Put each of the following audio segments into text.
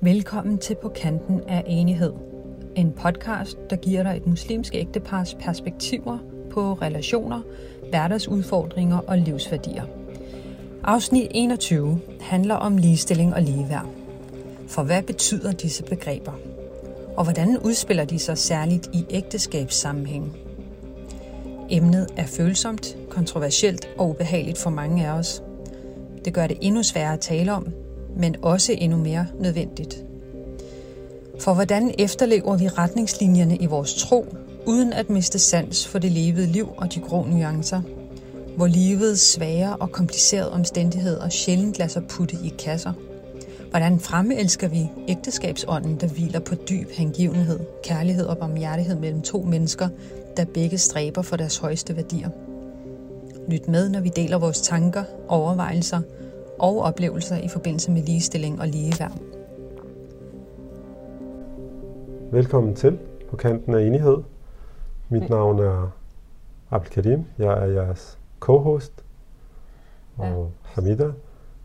Velkommen til På kanten af enighed. En podcast, der giver dig et muslimsk ægtepars perspektiver på relationer, hverdagsudfordringer og livsværdier. Afsnit 21 handler om ligestilling og ligeværd. For hvad betyder disse begreber? Og hvordan udspiller de sig særligt i ægteskabssammenhæng? Emnet er følsomt, kontroversielt og ubehageligt for mange af os. Det gør det endnu sværere at tale om, men også endnu mere nødvendigt. For hvordan efterlever vi retningslinjerne i vores tro, uden at miste sans for det levede liv og de grå nuancer, hvor livets svære og komplicerede omstændigheder sjældent lader sig putte i kasser? Hvordan fremelsker vi ægteskabsånden, der hviler på dyb hengivenhed, kærlighed og barmhjertighed mellem to mennesker, der begge stræber for deres højeste værdier? Lyt med, når vi deler vores tanker, overvejelser og oplevelser i forbindelse med ligestilling og ligeværd. Velkommen til På kanten af enighed. Mit navn er Abdul Karim. Jeg er jeres co-host. Og ja. Hamida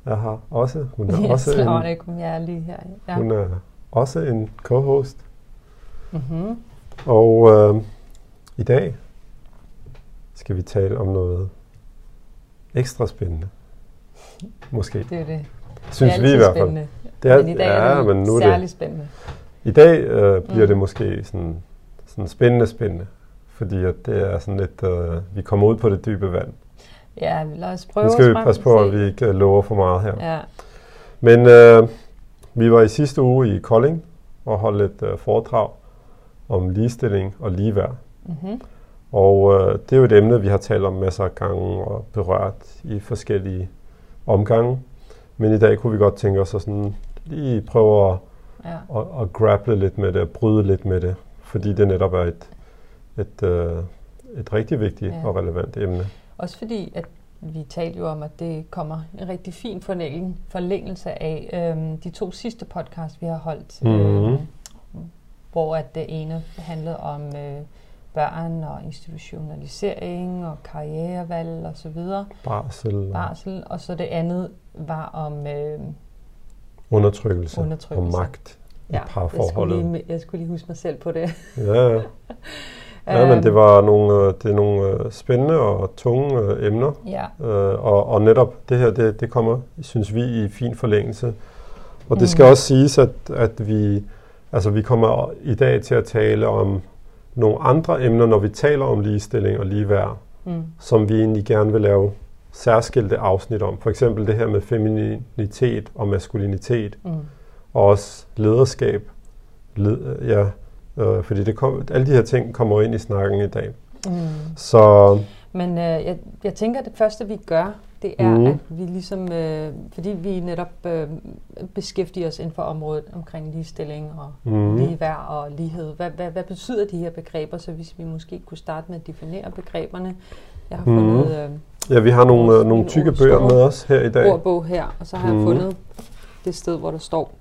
er her også. Hun er også en, jeg er lige her. Ja. Hun er også en co-host. Mm-hmm. Og i dag skal vi tale om noget ekstra spændende. Måske. Det er det. Synes vi i hvert fald. Det er, men i dag er det nu særlig spændende. I dag bliver det måske sådan spændende, fordi at det er sådan lidt, vi kommer ud på det dybe vand. Ja, vi lader os prøve. Nu skal vi passe på, at vi ikke lover for meget her. Ja. Men vi var i sidste uge i Kolding og holdt et foredrag om ligestilling og ligeværd. Mm-hmm. Og det er jo et emne, vi har talt om masser af gange og berørt i forskellige omgange. Men i dag kunne vi godt tænke os at sådan lige prøve at grapple lidt med det og bryde lidt med det, fordi det netop er et rigtig vigtigt og relevant emne. Også fordi, at vi talte jo om, at det kommer en rigtig fin forlængelse af de to sidste podcasts, vi har holdt, hvor at det ene handlede om børn og institutionalisering og karrierevalg og så videre. Barsel. Og så det andet var om undertrykkelse og magt i parforholdet. Jeg skulle lige huske mig selv på det. Men det var nogle spændende og tunge emner. Ja. Og netop det her, det kommer, synes vi, i fin forlængelse. Og det skal også siges, at vi kommer i dag til at tale om nogle andre emner, når vi taler om ligestilling og ligeværd, som vi egentlig gerne vil lave særskilte afsnit om. For eksempel det her med feminitet og maskulinitet, og også lederskab. Fordi alle de her ting kommer ind i snakken i dag. Så men jeg tænker, at det første, vi gør, det er, at vi ligesom, fordi vi netop beskæftiger os inden for området omkring ligestilling og ligeværd og lighed. Hvad betyder de her begreber? Så hvis vi måske kunne starte med at definere begreberne. Jeg har fundet vi har nogle tykke bøger med os her i dag. Ordbog her, og så har jeg fundet det sted, hvor der står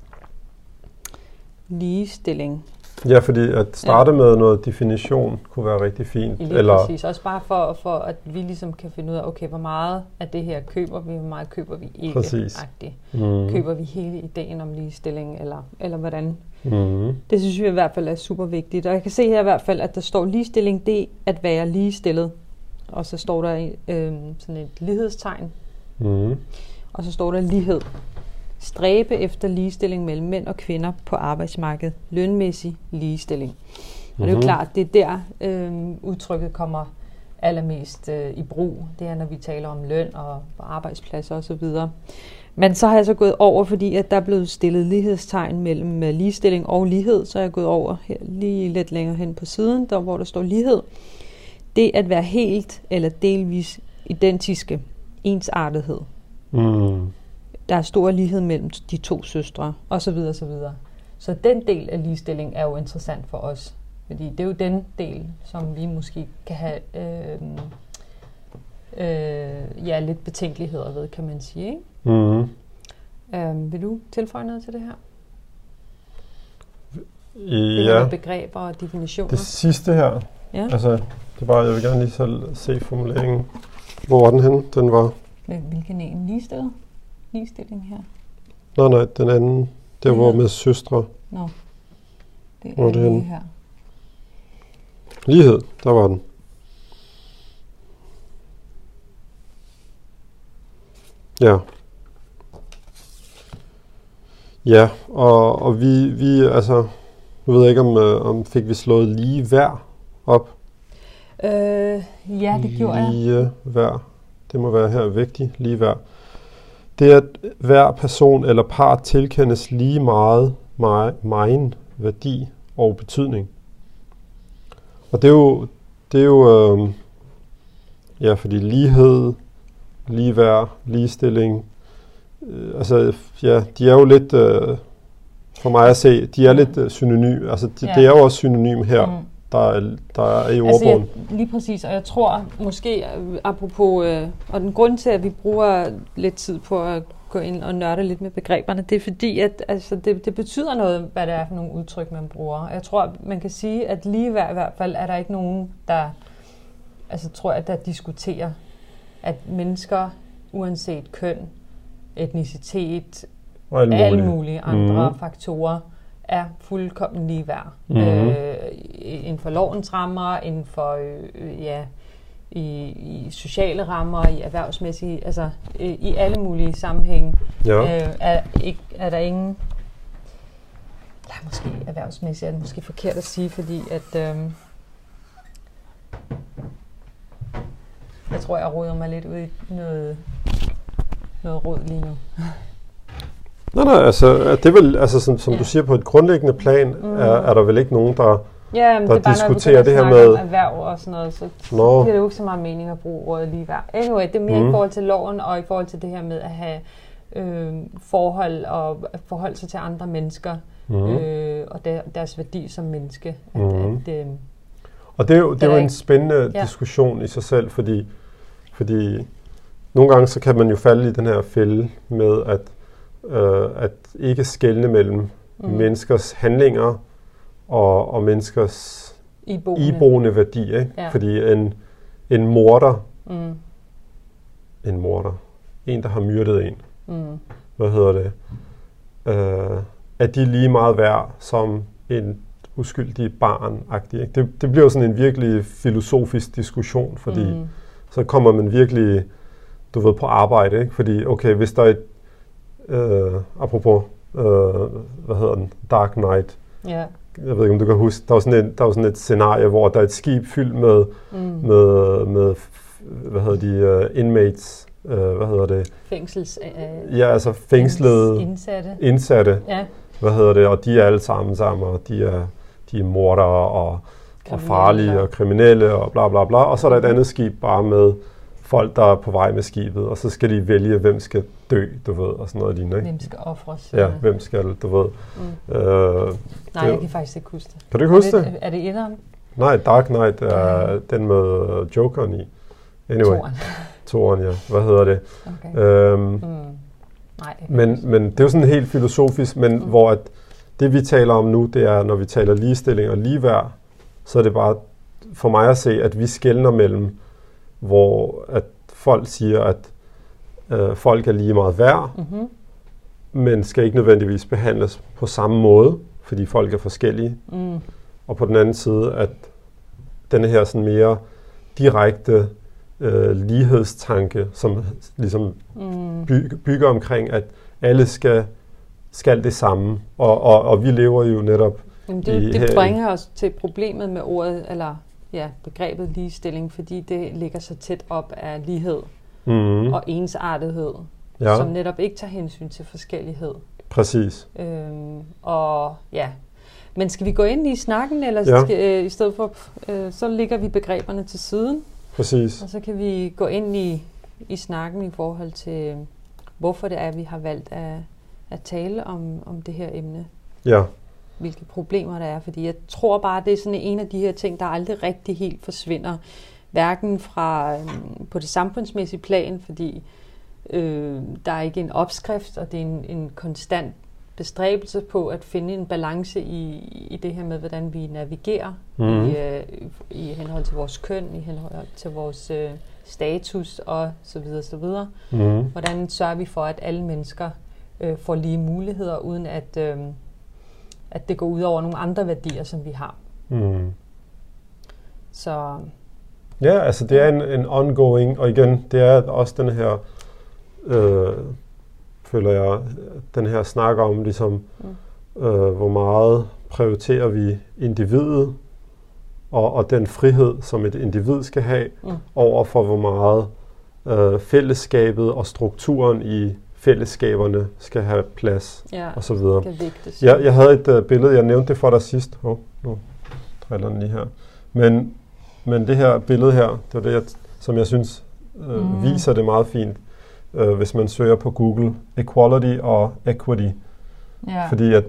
ligestilling. Ja, fordi at starte med noget definition kunne være rigtig fint. Eller præcis. Også bare for, at vi ligesom kan finde ud af, okay, hvor meget af det her køber vi, hvor meget køber vi ikke. Præcis. Køber vi hele ideen om ligestilling, eller hvordan? Det synes jeg i hvert fald er super vigtigt. Og jeg kan se her i hvert fald, at der står ligestilling, det at være ligestillet. Og så står der sådan et lighedstegn. Og så står der lighed. Stræbe efter ligestilling mellem mænd og kvinder på arbejdsmarkedet. Lønmæssig ligestilling. Og det er jo klart, det er der udtrykket kommer allermest i brug. Det er, når vi taler om løn og arbejdspladser osv. Men så har jeg så gået over, fordi at der er blevet stillet lighedstegn mellem ligestilling og lighed. Så er jeg gået over her, lige lidt længere hen på siden, der hvor der står lighed. Det at være helt eller delvis identiske. Ensartethed. Der er stor lighed mellem de to søstre, og så videre. Så den del af ligestilling er jo interessant for os, fordi det er jo den del, som vi måske kan have lidt betænkeligheder ved, kan man sige, ikke? Vil du tilføje noget til det her? Ja. Begreber og definitioner. Det sidste her, det er bare, jeg vil gerne lige selv se formuleringen. Hvor var den henne? Den var hvilken en ligestilling her? Nej, den anden. Der hvor med søstre. Nå. Det er det her. Lighed, der var den. Ja. Ja, og vi altså, nu ved jeg ikke om fik vi slået lige hver op? Ja, det gjorde jeg. Lige hver. Det må være her vigtigt, lige hver. Det at hver person eller par tilkendes lige meget megen værdi og betydning. Og det er jo ja, fordi lighed, ligeværd, ligestilling, altså ja, de er jo lidt for mig at se, de er lidt synonym. Altså det er jo også synonym her. Der er i ordbogen. Altså, lige præcis, og jeg tror måske, apropos, og den grund til, at vi bruger lidt tid på at gå ind og nørde lidt med begreberne, det er fordi, at altså, det betyder noget, hvad det er for nogle udtryk, man bruger. Jeg tror, man kan sige, at lige i hvert fald er der ikke nogen, der altså, tror jeg, der diskuterer, at mennesker, uanset køn, etnicitet, alle mulige andre faktorer, er fuldkommen lige værd. Inden for lovens rammer, inden for i sociale rammer, i erhvervsmæssige, altså i alle mulige sammenhænge, er der ingen. Ja, måske erhvervsmæssigt er det måske forkert at sige, fordi at jeg tror jeg roder mig lidt ud i noget rod lige nu. Nej, altså, det er vel, altså, som du siger, på et grundlæggende plan, er der vel ikke nogen, der det diskuterer det her med... om erhverv og sådan noget, så giver det jo ikke så meget mening at bruge ordet lige værd. Anyway, det er mere i forhold til loven, og i forhold til det her med at have forhold og forholde sig til andre mennesker, og deres værdi som menneske. Og det er jo en spændende diskussion i sig selv, fordi nogle gange så kan man jo falde i den her fælde med, at ikke skelne mellem menneskers handlinger og menneskers iboende værdier, ikke? Ja. Fordi en morder, en der har myrdet en, hvad hedder det, er de lige meget værd som en uskyldig barn-agtig, ikke? Det bliver jo sådan en virkelig filosofisk diskussion, fordi så kommer man virkelig, du ved, på arbejde, ikke? Fordi okay, hvis der er et apropos, hvad hedder den? Dark Knight. Yeah. Jeg ved ikke, om du kan huske. Der var sådan et scenarie, hvor der er et skib fyldt med, med hvad hedder de, inmates, hvad hedder det? Fængslede indsatte. Yeah. Hvad hedder det? Og de er alle sammen, og de er mordere og farlige og kriminelle og bla bla bla. Og så er der et andet skib bare med folk, der er på vej med skibet, og så skal de vælge, hvem skal dø, du ved, og sådan noget lignende, ikke? Hvem skal ofres? Ja, hvem skal, du ved. Nej, jeg kan faktisk ikke huske det. Kan du ikke huske det? Er det etteren? Nej, Dark Knight er den med Jokeren i. Anyway. Toren, ja. Hvad hedder det? Okay. Nej, men det er jo sådan helt filosofisk, men hvor at det, vi taler om nu, det er, når vi taler ligestilling og ligeværd, så er det bare for mig at se, at vi skelner mellem, hvor at folk siger, at folk er lige meget værd, men skal ikke nødvendigvis behandles på samme måde, fordi folk er forskellige. Og på den anden side, at denne her sådan mere direkte lighedstanke, som ligesom bygger omkring, at alle skal det samme, og vi lever jo netop. Jamen det bringer os til problemet med ordet, eller... ja, begrebet ligestilling, fordi det ligger så tæt op af lighed og ensartethed, som netop ikke tager hensyn til forskellighed. Præcis. Og ja, men skal vi gå ind i snakken, eller i stedet for, så lægger vi begreberne til siden. Præcis. Og så kan vi gå ind i snakken i forhold til, hvorfor det er, vi har valgt at tale om det her emne. Ja. Hvilke problemer der er, fordi jeg tror bare, det er sådan en af de her ting, der aldrig rigtig helt forsvinder, hverken fra på det samfundsmæssige plan, fordi der er ikke en opskrift, og det er en konstant bestræbelse på at finde en balance i det her med, hvordan vi navigerer i henhold til vores køn, i henhold til vores status og så videre. Hvordan sørger vi for, at alle mennesker får lige muligheder, uden at, at det går ud over nogle andre værdier, som vi har. Mm. Så... Ja, altså det er en ongoing, og igen, det er også den her, føler jeg, den her snak om, ligesom, hvor meget prioriterer vi individet, og den frihed, som et individ skal have, over for hvor meget fællesskabet og strukturen i fællesskaberne skal have plads, og så videre. Jeg havde et billede, jeg nævnte det for dig sidst. Nu driller den lige her. Men det her billede her, det var det, som jeg synes viser det meget fint, hvis man søger på Google equality og equity. Yeah. Fordi at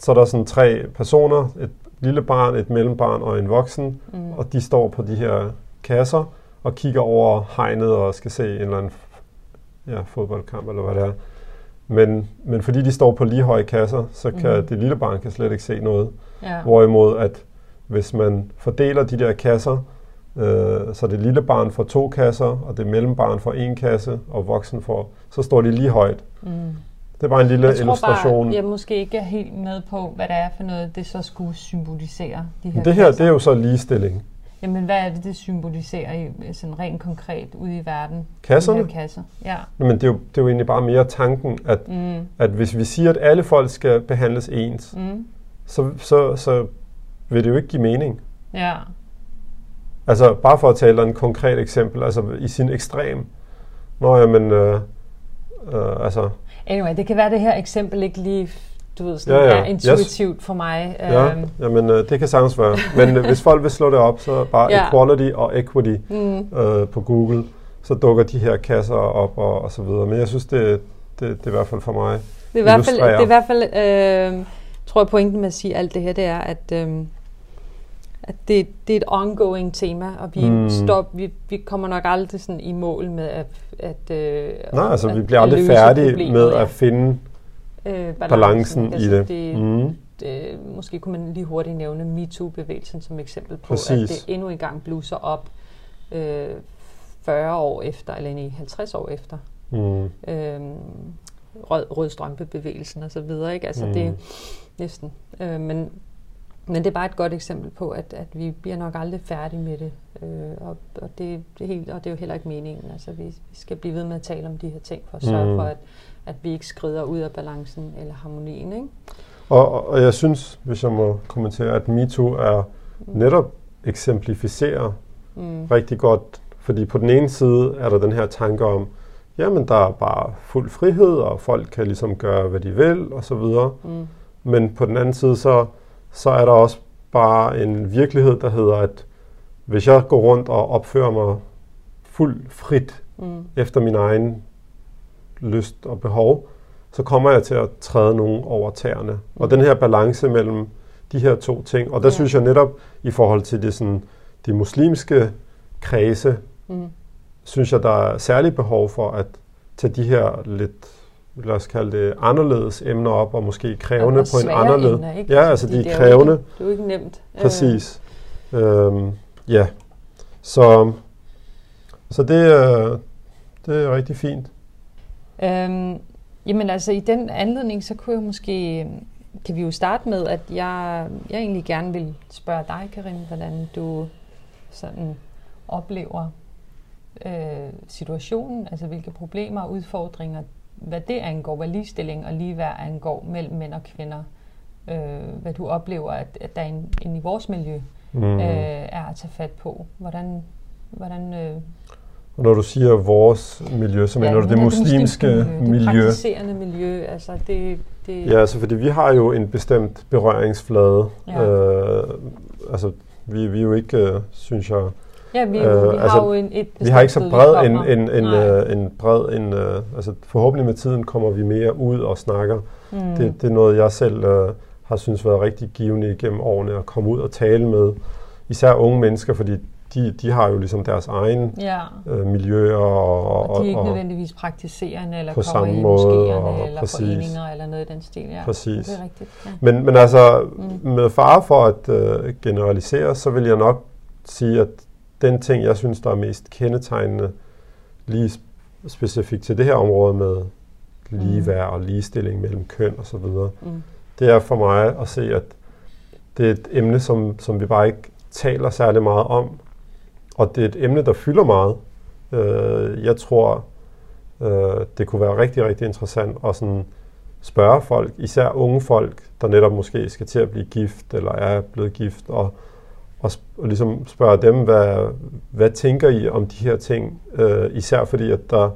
så er der sådan tre personer, et lille barn, et mellembarn og en voksen, og de står på de her kasser og kigger over hegnet og skal se en eller anden fodboldkamp eller hvad det er. Men fordi de står på lige høje kasser, så kan det lille barn kan slet ikke se noget. Yeah. Hvorimod at hvis man fordeler de der kasser, så det lille barn får 2 kasser, og det mellembarn får 1 kasse, og voksen får, så står de lige højt. Mm. Det er bare en lille illustration. Jeg måske ikke er helt med på, hvad det er for noget, det så skulle symbolisere. Det her, det er jo så ligestilling. Jamen, hvad er det, det symboliserer i, sådan rent konkret ude i verden? Kasserne? Kasser. Ja. Jamen, det er jo egentlig bare mere tanken, at hvis vi siger, at alle folk skal behandles ens, så vil det jo ikke give mening. Ja. Altså, bare for at tale om et konkret eksempel, altså i sin ekstrem. Nå, jamen, altså... Anyway, det kan være, det her eksempel ikke lige, du ved, sådan er intuitivt for mig. Jamen, det kan sagtens være. Men hvis folk vil slå det op, så bare equality og equity på Google, så dukker de her kasser op og så videre. Men jeg synes, det er i hvert fald for mig illustrerer. Det er i hvert fald... Jeg tror, pointen med at sige alt det her, det er, at det er et ongoing tema, og vi vi kommer nok aldrig sådan i mål med at vi bliver aldrig færdige med at finde balancen altså, i det. Det. Måske kunne man lige hurtigt nævne MeToo-bevægelsen som eksempel på, præcis, at det endnu engang bluser op 40 år efter, eller endnu 50 år efter. Rødstrømpebevægelsen og så videre, ikke? Altså det er næsten. Men det er bare et godt eksempel på, at vi bliver nok aldrig færdige med det. Og det er jo heller ikke meningen. Altså vi skal blive ved med at tale om de her ting for at sørge for, at vi ikke skrider ud af balancen eller harmonien, ikke? Og jeg synes, hvis jeg må kommentere, at MeToo er netop eksemplificerer rigtig godt. Fordi på den ene side er der den her tanke om, jamen, der er bare fuld frihed, og folk kan ligesom gøre, hvad de vil, og så videre. Men på den anden side, så er der også bare en virkelighed, der hedder, at hvis jeg går rundt og opfører mig fuldt frit efter min egen lyst og behov, så kommer jeg til at træde nogen over tæerne. Og den her balance mellem de her to ting, og der synes jeg netop, i forhold til det sådan, de muslimske kredse, synes jeg, der er særligt behov for at tage de her lidt, lad os kalde det, anderledes emner op, og måske krævende og på en anderledes. Ja, altså de er krævende. Det er jo ikke nemt. Præcis. Ja. Så det er rigtig fint. Jamen altså, i den anledning, så kunne jeg måske... Kan vi jo starte med, at jeg egentlig gerne vil spørge dig, Karim, hvordan du sådan oplever... situationen, altså hvilke problemer og udfordringer, hvad det angår, hvad ligestilling og ligeværd angår mellem mænd og kvinder, hvad du oplever, at der i vores miljø er at tage fat på. Hvordan når du siger vores miljø, så mener du det muslimske miljø? Det praktiserende miljø, altså det... Ja, altså fordi vi har jo en bestemt berøringsflade. Ja. Altså vi er jo ikke, synes jeg... Ja, vi har ikke så bred en bred... altså forhåbentlig med tiden kommer vi mere ud og snakker. Det er noget, jeg selv har synes været rigtig givende igennem årene, at komme ud og tale med især unge mennesker, fordi de har jo ligesom deres egen miljøer. Og de er ikke nødvendigvis praktiserende, eller kommer i moskéerne, eller foreninger, eller noget i den stil. Ja. Præcis. Det er rigtigt. Ja. Men altså, med fare for at generalisere, så vil jeg nok sige, at den ting, jeg synes, der er mest kendetegnende, lige specifikt til det her område med ligeværd og ligestilling mellem køn og så videre. Det er for mig at se, at det er et emne, som vi bare ikke taler særlig meget om, og det er et emne, der fylder meget. Jeg tror, det kunne være rigtig, rigtig interessant at sådan spørge folk, især unge folk, der netop måske skal til at blive gift, eller er blevet gift, og ligesom spørge dem, hvad tænker I om de her ting? Især fordi, at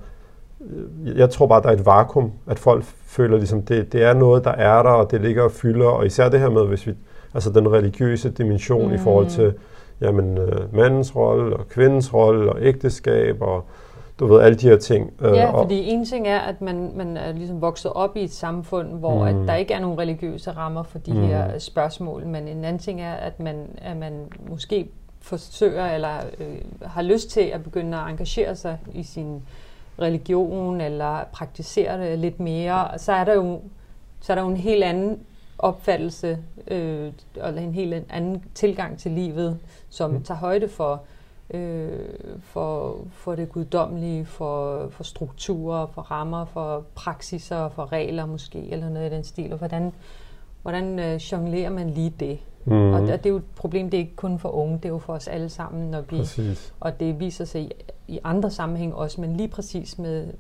jeg tror bare, der er et vakuum, at folk føler, ligesom det er noget, der er der, og det ligger og fylder, og især det her med, hvis vi, altså den religiøse dimension i forhold til, jamen, mandens rolle, og kvindens rolle, og ægteskab, og du ved, alle de her ting. Ja, fordi en ting er, at man er ligesom vokset op i et samfund, hvor at der ikke er nogen religiøse rammer for de her spørgsmål, men en anden ting er, at man måske forsøger, eller har lyst til at begynde at engagere sig i sin religion, eller praktisere det lidt mere, og så er der jo en helt anden opfattelse, eller en helt anden tilgang til livet, som tager højde for det guddommelige, for strukturer, for rammer, for praksiser, for regler måske, eller noget i den stil, og hvordan jonglerer man lige det? Og det er jo et problem, det er ikke kun for unge, det er jo for os alle sammen, når vi, og det viser sig i andre sammenhæng også, men lige præcis med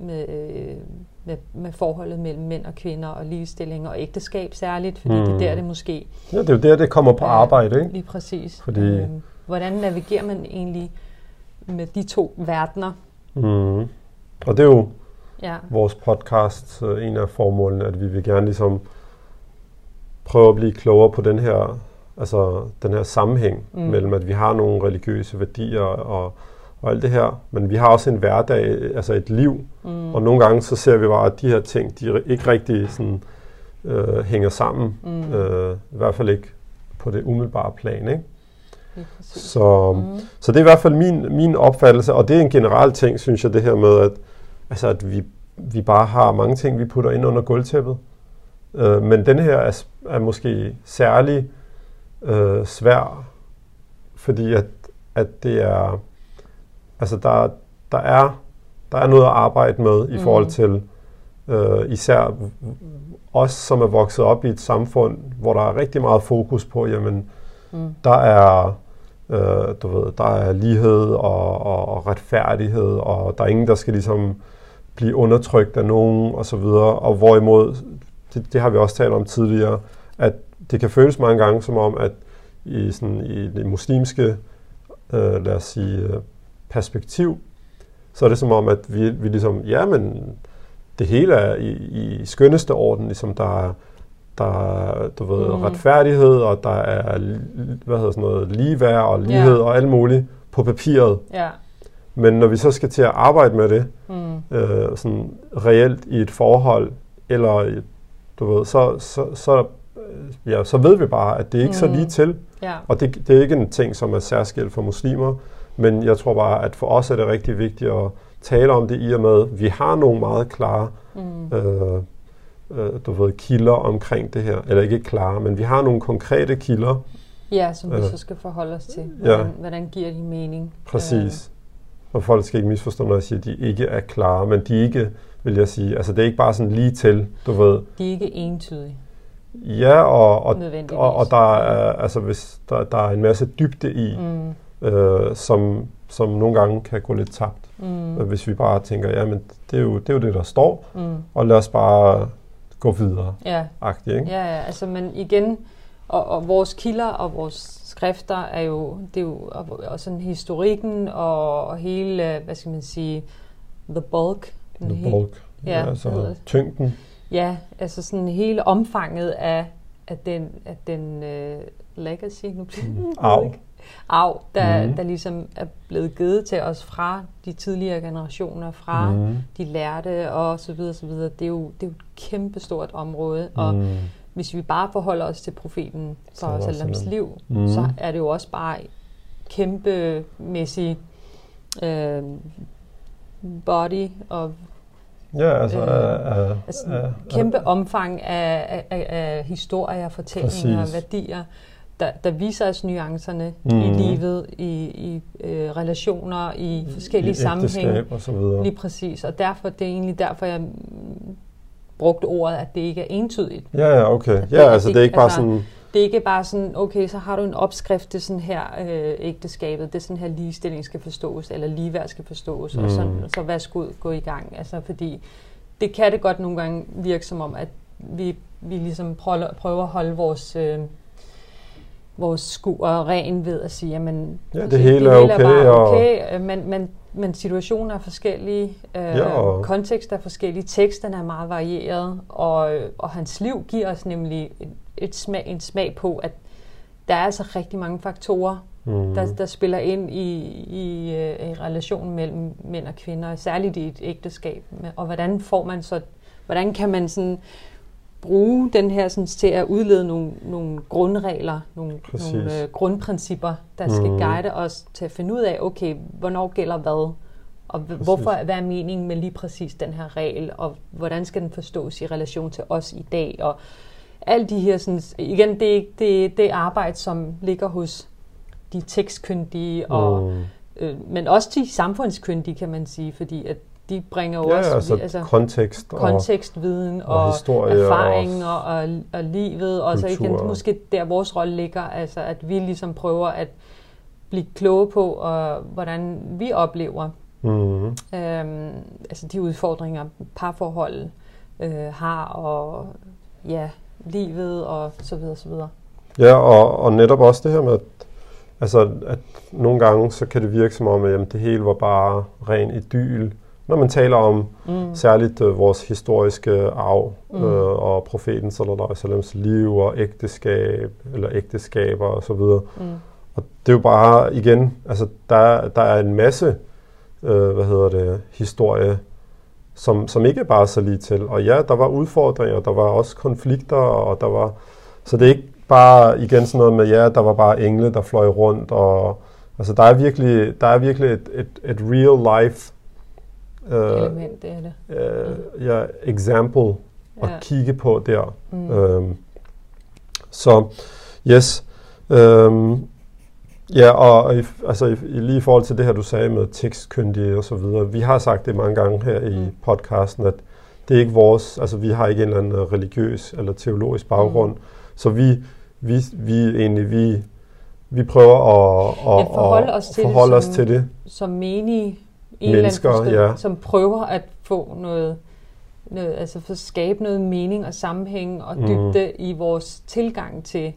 forholdet mellem mænd og kvinder, og ligestilling og ægteskab særligt, fordi det er der, det måske... Ja, det er jo der, det kommer på arbejde, ikke? Lige præcis. Fordi... Hvordan navigerer man egentlig med de to verdener? Og det er jo vores podcast, en af formålene, at vi vil gerne ligesom prøve at blive klogere på den her sammenhæng mellem, at vi har nogle religiøse værdier og alt det her, men vi har også en hverdag, altså et liv, og nogle gange så ser vi bare, at de her ting, de ikke rigtig sådan, hænger sammen, i hvert fald ikke på det umiddelbare plan, ikke? Så det er i hvert fald min opfattelse, og det er en generel ting, synes jeg, det her med, at vi bare har mange ting, vi putter ind under gulvtæppet. Men den her er måske særlig svær, fordi at det er, altså der er noget at arbejde med i forhold til især os, som er vokset op i et samfund, hvor der er rigtig meget fokus på, jamen der er der er lighed og retfærdighed, og der er ingen, der skal ligesom blive undertrykt af nogen, og så videre. Og hvorimod, det har vi også talt om tidligere, at det kan føles mange gange som om, at i det muslimske, lad os sige, perspektiv, så er det som om, at vi ligesom, ja, men det hele er i skønneste orden, ligesom der er retfærdighed, og der er ligeværd og lighed og alt muligt på papiret. Yeah. Men når vi så skal til at arbejde med det sådan reelt i et forhold, eller så ved vi bare, at det ikke så lige til. Yeah. Og det er ikke en ting, som er særskilt for muslimer, men jeg tror bare, at for os er det rigtig vigtigt at tale om det, i og med, at vi har nogle meget klare kilder omkring det her, eller ikke klare, men vi har nogle konkrete kilder. Ja, som vi så skal forholde os til. Hvordan giver de mening? Præcis. Og folk skal ikke misforstå, når jeg siger, at de ikke er klare, men de ikke, vil jeg sige, altså det er ikke bare sådan lige til, De er ikke entydige. Ja, og der er, altså hvis der er en masse dybde i, som nogle gange kan gå lidt tabt. Hvis vi bare tænker, jamen det er jo det, der står, og lad os bare gå videre. Agtigt, ikke? Ja, altså, men igen, og vores kilder og vores skrifter er jo, det er jo og sådan historikken og hele, hvad skal man sige, the bulk. Ja, altså tyngden. Ja, altså sådan hele omfanget af den legacy, nu bliver det arv, der ligesom er blevet givet til os fra de tidligere generationer, fra de lærte og så videre, så videre. Det er jo et kæmpestort område, og hvis vi bare forholder os til profeten for Salams liv, så er det jo også bare kæmpemæssig body og kæmpe omfang af historier, fortællinger, værdier, der viser os nuancerne i livet, i relationer, i forskellige sammenhænge. Og så videre. Lige præcis. Og derfor, det er egentlig derfor, jeg brugt ordet, at det ikke er entydigt. Ja, okay. Ja, altså det er ikke bare sådan... Det er ikke bare sådan, okay, så har du en opskrift, det sådan her ægteskabet, det sådan her ligestilling skal forstås, eller ligeværd skal forstås, og sådan, så vask ud, gå i gang. Altså fordi, det kan det godt nogle gange virke som om, at vi ligesom prøver at holde vores skuer ren ved at sige, jamen, ja, det hele er okay, men situationer er forskellige, kontekster er forskellige, teksterne er meget varieret, og hans liv giver os nemlig en smag på, at der er altså rigtig mange faktorer, der spiller ind i relationen mellem mænd og kvinder, særligt i et ægteskab. Og hvordan kan man sådan bruge den her sådan, til at udlede nogle grundregler, nogle grundprincipper, der skal guide os til at finde ud af, okay, hvornår gælder hvad, og hvad er meningen med lige præcis den her regel, og hvordan skal den forstås i relation til os i dag, og alle de her, sådan, igen, det arbejde, som ligger hos de tekstkyndige, men også de samfundskyndige, kan man sige, fordi at de bringer jo også altså kontekstviden og erfaring og livet, og så igen, måske der vores rolle ligger, altså at vi ligesom prøver at blive kloge på, og hvordan vi oplever altså de udfordringer, parforhold har, og ja, livet og så videre, så videre. Ja, og netop også det her med, at nogle gange så kan det virke som om, at jamen, det hele var bare ren idyl, når man taler om særligt vores historiske arv og profeten sallallahu alaihi wasallams liv og ægteskab eller ægteskaber og så videre. Og det er jo bare igen, altså der er en masse historie, som ikke er bare så lige til. Og ja, der var udfordringer, der var også konflikter, og der var, så det er ikke bare igen sådan noget med ja, der var bare engle, der fløj rundt, og altså der er virkelig et real life element, det er det. Example at kigge på der. Lige i forhold til det her, du sagde med tekstkyndige og så videre, vi har sagt det mange gange her i podcasten, at det er ikke vores, altså vi har ikke en eller anden religiøs eller teologisk baggrund, så vi prøver at forholde os til det. Som menige mennesker, som prøver at få noget altså for at skabe noget mening og sammenhæng og dybde i vores tilgang til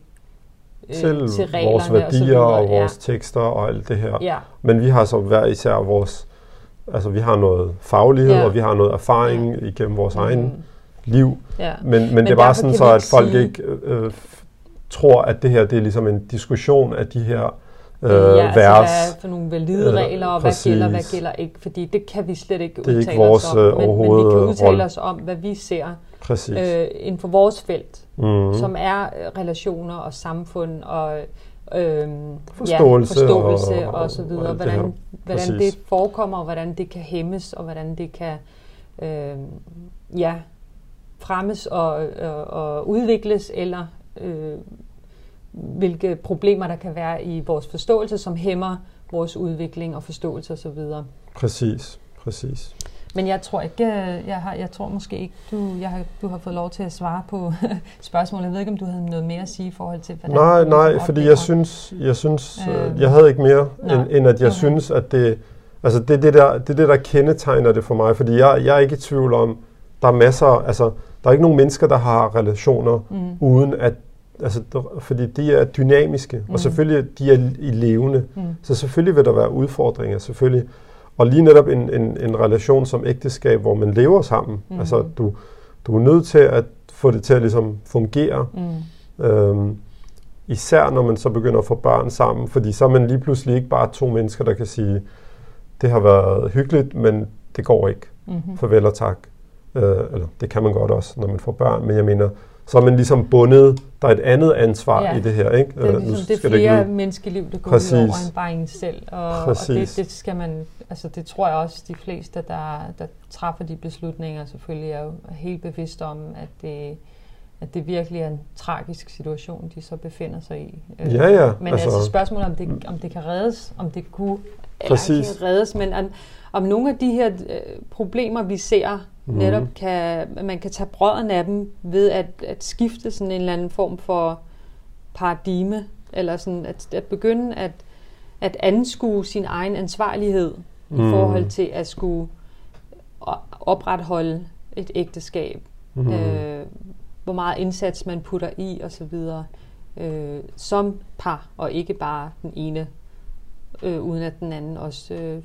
reglerne, vores værdier og vores tekster og alt det her. Ja. Men vi har så hver især vores, altså vi har noget faglighed, og vi har noget erfaring igennem vores egen liv. Ja. Men det er bare sådan så, at folk ikke tror, at det her, det er ligesom en diskussion af de her hvad er for nogle valide regler, og hvad gælder ikke, fordi det kan vi slet ikke udtale os om, men vi kan udtale os om, hvad vi ser inden for vores felt, som er relationer og samfund og forståelse og så videre, hvordan det forekommer, og hvordan det kan hæmmes, og hvordan det kan fremmes og udvikles, eller hvilke problemer der kan være i vores forståelse, som hæmmer vores udvikling og forståelse osv. Præcis. Men jeg tror ikke, du har fået lov til at svare på spørgsmålet. Jeg ved ikke, om du havde noget mere at sige i forhold til, hvordan... Nej, fordi jeg synes, jeg havde ikke mere, end at jeg synes, at det... Altså, det er det, der kendetegner det for mig, fordi jeg er ikke i tvivl om, der er masser... Altså, der er ikke nogen mennesker, der har relationer, uden at... Altså, fordi de er dynamiske, og selvfølgelig de er levende. Så selvfølgelig vil der være udfordringer, selvfølgelig. Og lige netop en relation som ægteskab, hvor man lever sammen. Altså, du er nødt til at få det til at ligesom fungere. Især når man så begynder at få børn sammen, fordi så er man lige pludselig ikke bare to mennesker, der kan sige, det har været hyggeligt, men det går ikke. Farvel og tak. Eller det kan man godt også, når man får børn, men jeg mener, så er man ligesom bundet, der er et andet ansvar i det her, ikke? Det er ligesom, det er flere menneskeliv, der går ud over end bare en selv, og det skal man, altså det tror jeg også, de fleste, der træffer de beslutninger, selvfølgelig er jo helt bevidste om, at det at det virkelig er en tragisk situation, de så befinder sig i. Ja. Men altså spørgsmålet om det, kan reddes, om det kunne ikke reddes, men om nogle af de her problemer, vi ser, netop kan, man kan tage brødden af dem ved at skifte sådan en eller anden form for paradigme, eller sådan at begynde at anskue sin egen ansvarlighed i forhold til at skulle opretholde et ægteskab. Hvor meget indsats man putter i og så videre som par, og ikke bare den ene, uden at den anden også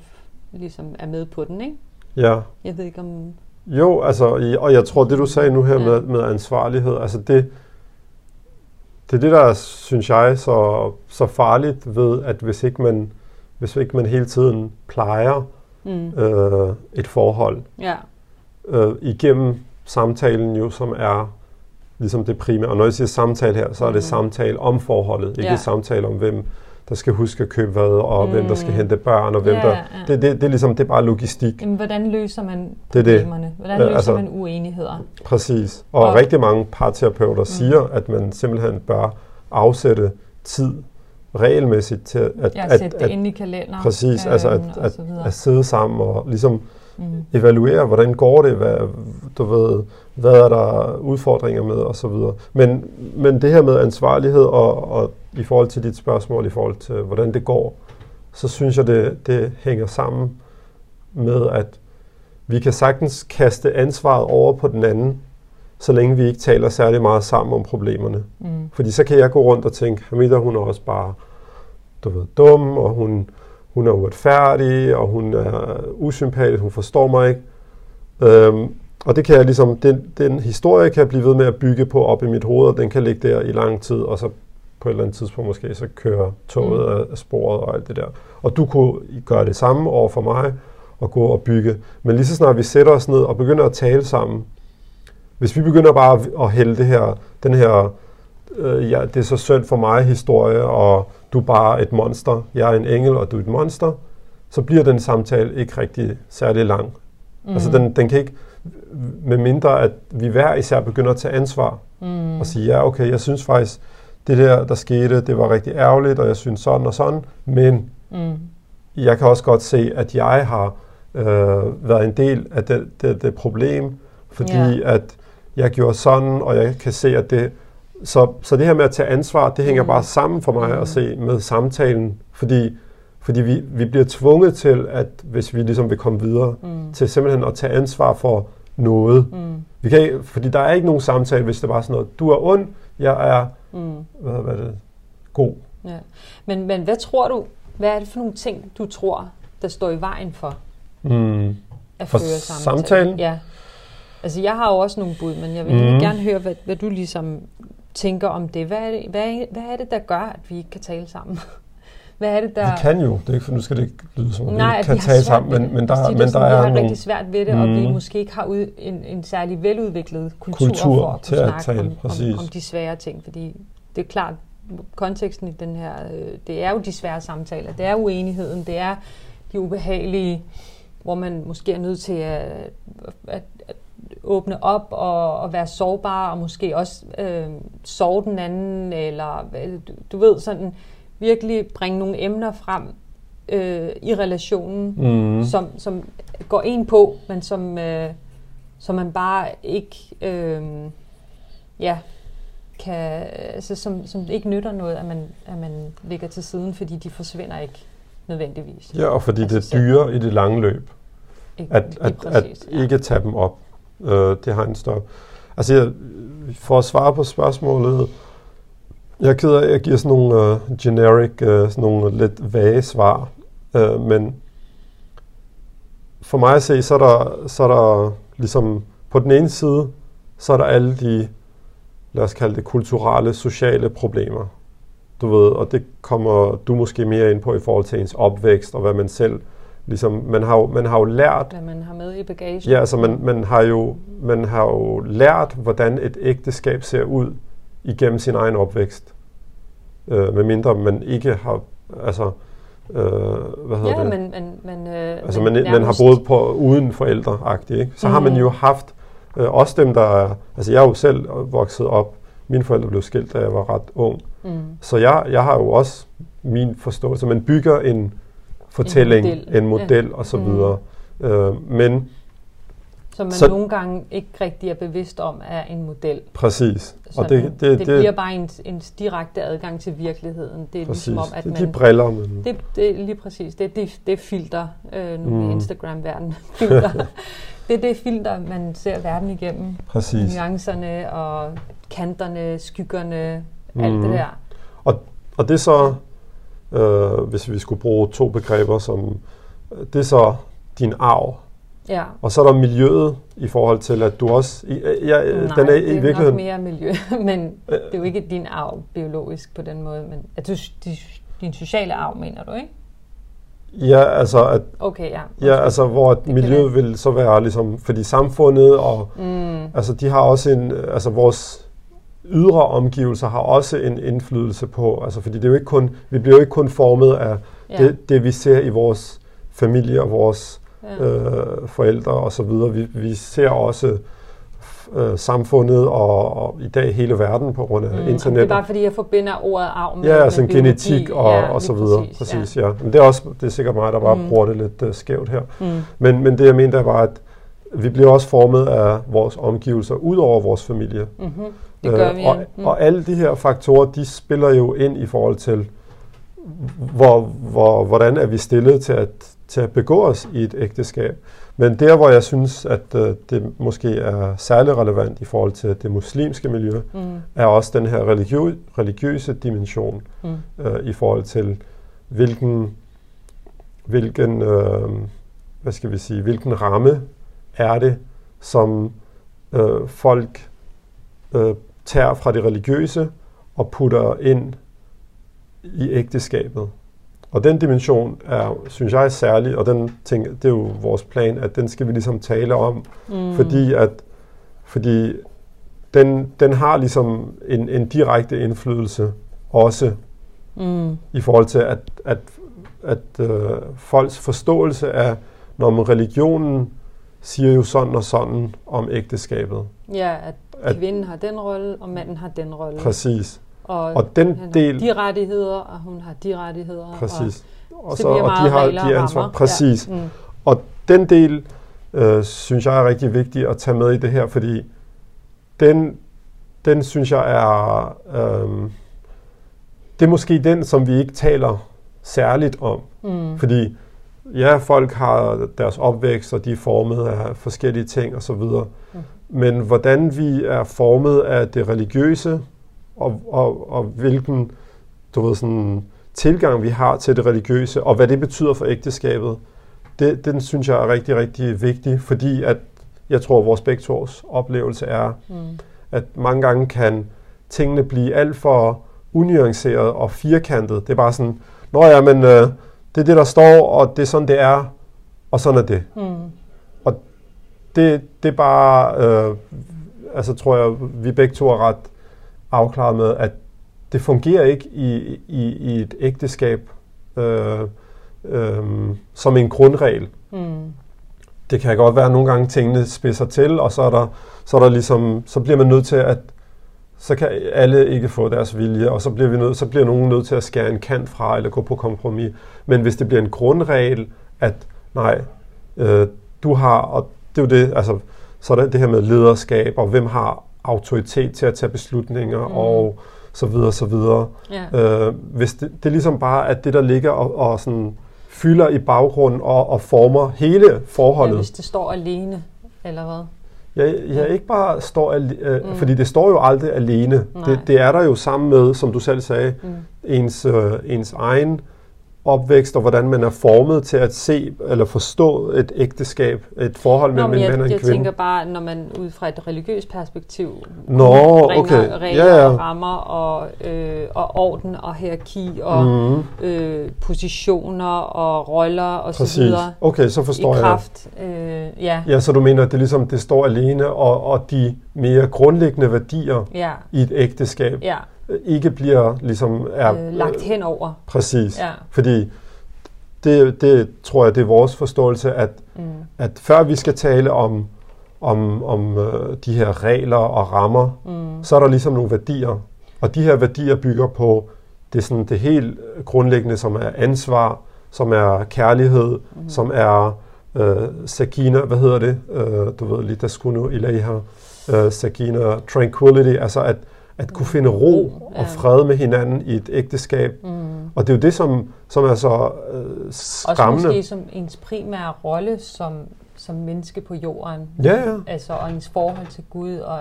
ligesom er med på den, ikke? Ja. Jeg ved ikke om... Jo, altså, og jeg tror, det du sagde nu her med ansvarlighed, altså det er det, der synes jeg så farligt ved, at hvis ikke man hele tiden plejer et forhold igennem samtalen jo, som er ligesom det primære. Og når jeg siger samtale her, så er det samtale om forholdet, ikke samtale om, hvem der skal huske at købe hvad, og hvem der skal hente børn, og hvem der... Det er ligesom, det er bare logistik. Jamen, hvordan løser man problemerne? Hvordan løser man uenigheder? Præcis. Og rigtig mange parterapeuter siger, at man simpelthen bør afsætte tid regelmæssigt til at sætte det ind i kalender. Præcis, altså at sidde sammen og ligesom evaluere, hvordan går det, hvad er der udfordringer med, og så videre. Men det her med ansvarlighed, og i forhold til dit spørgsmål, i forhold til, hvordan det går, så synes jeg, det hænger sammen med, at vi kan sagtens kaste ansvaret over på den anden, så længe vi ikke taler særlig meget sammen om problemerne. Fordi så kan jeg gå rundt og tænke, Hamida, hun er også bare dum, og hun er uretfærdig, og hun er usympatisk, hun forstår mig ikke. Og det kan jeg ligesom, den historie kan jeg blive ved med at bygge på op i mit hoved, og den kan ligge der i lang tid, og så på et eller andet tidspunkt måske, så kører toget af sporet og alt det der. Og du kunne gøre det samme over for mig, og gå og bygge. Men lige så snart vi sætter os ned og begynder at tale sammen, hvis vi begynder bare at hælde det her, den her, det er så synd for mig historie, og du er bare et monster, jeg er en engel, og du er et monster, så bliver den samtale ikke rigtig særlig lang. Altså den kan ikke, medmindre at vi hver især begynder at tage ansvar, og sige, ja okay, jeg synes faktisk, det der skete, det var rigtig ærgerligt, og jeg synes sådan og sådan, men jeg kan også godt se, at jeg har været en del af det problem, fordi at jeg gjorde sådan, og jeg kan se, at det... Så det her med at tage ansvar, det hænger bare sammen for mig at se med samtalen, fordi vi bliver tvunget til, at hvis vi ligesom vil komme videre, til simpelthen at tage ansvar for noget. Vi kan ikke, fordi der er ikke nogen samtale, hvis det bare er sådan noget, du er ond, jeg er god. Ja. Men hvad tror du, hvad er det for nogle ting, du tror, der står i vejen for at føre samtalen? Ja. Altså, jeg har jo også nogle bud, men jeg vil gerne høre, hvad du ligesom tænker om det. Hvad er det, der gør, at vi ikke kan tale sammen? Hvad er det, der... Vi kan jo. Det er ikke, for nu skal det ikke lyde som, nej, at vi kan tale sammen, men der er nogle... Vi har rigtig svært ved det, og vi måske ikke har en særlig veludviklet kultur for at kunne snakke om de svære ting. Fordi det er klart, konteksten i den her... Det er jo de svære samtaler. Det er uenigheden. Det er de ubehagelige, hvor man måske er nødt til at åbne op og være sårbar, og måske også sove den anden, eller du ved, sådan virkelig bringe nogle emner frem i relationen, som går en på, men som man bare ikke kan, altså som ikke nytter noget, at man ligger til siden, fordi de forsvinder ikke nødvendigvis. Ja, og fordi altså, det er dyre i det lange løb, at ikke tage dem op. Det har en større... Altså, for at svare på spørgsmålet, jeg er ked af, at jeg giver sådan nogle generic, sådan nogle lidt vage svar, men for mig at se, så er der ligesom på den ene side, så er der alle de, lad os kalde det, kulturelle, sociale problemer, du ved, og det kommer du måske mere ind på i forhold til ens opvækst, og hvad man selv... Ligesom, man har jo lært... Hvad man har med i bagagen. Ja, altså man har jo lært, hvordan et ægteskab ser ud igennem sin egen opvækst. Medmindre man ikke har... Altså, hvad hedder det? Man har boet på uden forældre-agtigt, ikke? Så har man jo haft Også dem, der... Altså, jeg er jo selv vokset op. Mine forældre blev skilt, da jeg var ret ung. Mm. Så jeg har jo også min forståelse. Man bygger en fortælling, en model og så videre. Men... Som man nogle gange ikke rigtig er bevidst om, er en model. Præcis. Og det bliver bare en direkte adgang til virkeligheden. Det er præcis. Ligesom om, at man... Det er de briller, man... Det er lige præcis. Det er filter. Nu Instagram-verden. Det er det filter, man ser verden igennem. Præcis. Nuancerne og kanterne, skyggerne, alt det der. Og det er så, hvis vi skulle bruge to begreber, som det er så din arv. Ja. Og så er der miljøet i forhold til, at du også... Nej, det er virkeligheden... nok mere miljø, men det er jo ikke din arv biologisk på den måde, men at din sociale arv, mener du, ikke? Ja, altså... At, okay, ja. Ja, altså, hvor at miljøet vil så være ligesom... Fordi samfundet og... Altså, de har også en... Altså, vores ydre omgivelser har også en indflydelse på... Altså, fordi det er jo ikke kun... Vi bliver jo ikke kun formet af det vi ser i vores familie og vores... forældre og så videre. Vi ser også samfundet og i dag hele verden på grund af internettet. Det er bare fordi jeg forbinder ordet arv med altså med genetik og så videre. Præcis, ja. Men det er sikkert mig, der bare bruger det lidt skævt her. Men det jeg mente var, at vi bliver også formet af vores omgivelser ud over vores familie. Det gør vi. Og alle de her faktorer, de spiller jo ind i forhold til hvordan er vi stillet til at begå os i et ægteskab. Men der, hvor jeg synes, at det måske er særlig relevant i forhold til det muslimske miljø, er også den her religiøse dimension i forhold til, hvilken ramme er det, som folk tager fra det religiøse og putter ind i ægteskabet. Og den dimension er, synes jeg, særlig, og den ting, det er jo vores plan, at den skal vi ligesom tale om, fordi den har ligesom en direkte indflydelse også i forhold til, at folks forståelse af, når man religionen siger jo sådan og sådan om ægteskabet. Ja, at kvinden har den rolle, og manden har den rolle. Præcis. Og den del har de rettigheder, og hun har de rettigheder. Præcis. Og de har de ansvar. Præcis. Ja. Og den del synes jeg er rigtig vigtig at tage med i det her, fordi den synes jeg er det er måske den, som vi ikke taler særligt om, fordi folk har deres opvækst, og de er formet af forskellige ting og så videre. Men hvordan vi er formet af det religiøse og hvilken tilgang vi har til det religiøse, og hvad det betyder for ægteskabet, den synes jeg er rigtig, rigtig vigtig, fordi at jeg tror, at vores begge oplevelse er, at mange gange kan tingene blive alt for unuanceret og firkantet. Det er bare sådan, det er det, der står, og det er sådan, det er, og sådan er det. Og det er bare, tror jeg, vi begge er ret afklaret med, at det fungerer ikke i et ægteskab som en grundregel. Det kan godt være, at nogle gange tingene spidser til, og så er der ligesom, så bliver man nødt til at, så kan alle ikke få deres vilje, og så bliver nogen nødt til at skære en kant fra, eller gå på kompromis. Men hvis det bliver en grundregel, at du har, og det er jo det, altså, så er det her med lederskab, og hvem har autoritet til at tage beslutninger og så videre, så videre. Yeah. Hvis det er ligesom bare, at det, der ligger og sådan fylder i baggrunden og former hele forholdet. Ja, hvis det står alene, eller hvad? Ja, ikke bare står alene, fordi det står jo aldrig alene. Det er der jo sammen med, som du selv sagde, ens egen opvækst, og hvordan man er formet til at se eller forstå et ægteskab, et forhold mellem en mand og en kvinde. Jeg tænker bare, når man ud fra et religiøst perspektiv bringer regler og rammer og orden og hierarki og positioner og roller og så videre. Okay, så forstår jeg. Ja, så du mener, at det ligesom det står alene, og de mere grundlæggende værdier i et ægteskab. Ja. Ikke bliver ligesom lagt hen over. Præcis. Ja. Fordi det tror jeg, det er vores forståelse, at før vi skal tale om om de her regler og rammer, så er der ligesom nogle værdier. Og de her værdier bygger på det, sådan, det helt grundlæggende, som er ansvar, som er kærlighed, som er sakina, hvad hedder det? Du ved, lidaskunu ilaiha, sakina, tranquility, altså at kunne finde ro og fred med hinanden i et ægteskab. Og det er jo det, som er så skræmmende. Også måske som ens primære rolle som menneske på jorden. Ja. Altså, og ens forhold til Gud, og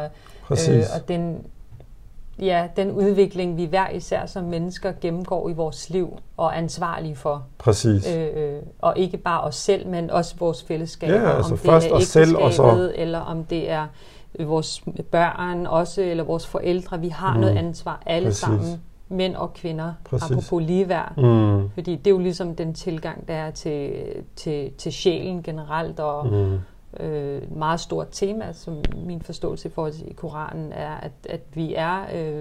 den udvikling, vi hver især som mennesker gennemgår i vores liv og er ansvarlige for. Præcis. Og ikke bare os selv, men også vores fællesskab. Ja, altså om det først er ægteskabet, eller om det er vores børn også, eller vores forældre. Vi har noget ansvar alle sammen, mænd og kvinder, apropos ligeværd. Fordi det er jo ligesom den tilgang, der er til sjælen generelt, og meget stort tema, som min forståelse i forhold til i Koranen er, at vi er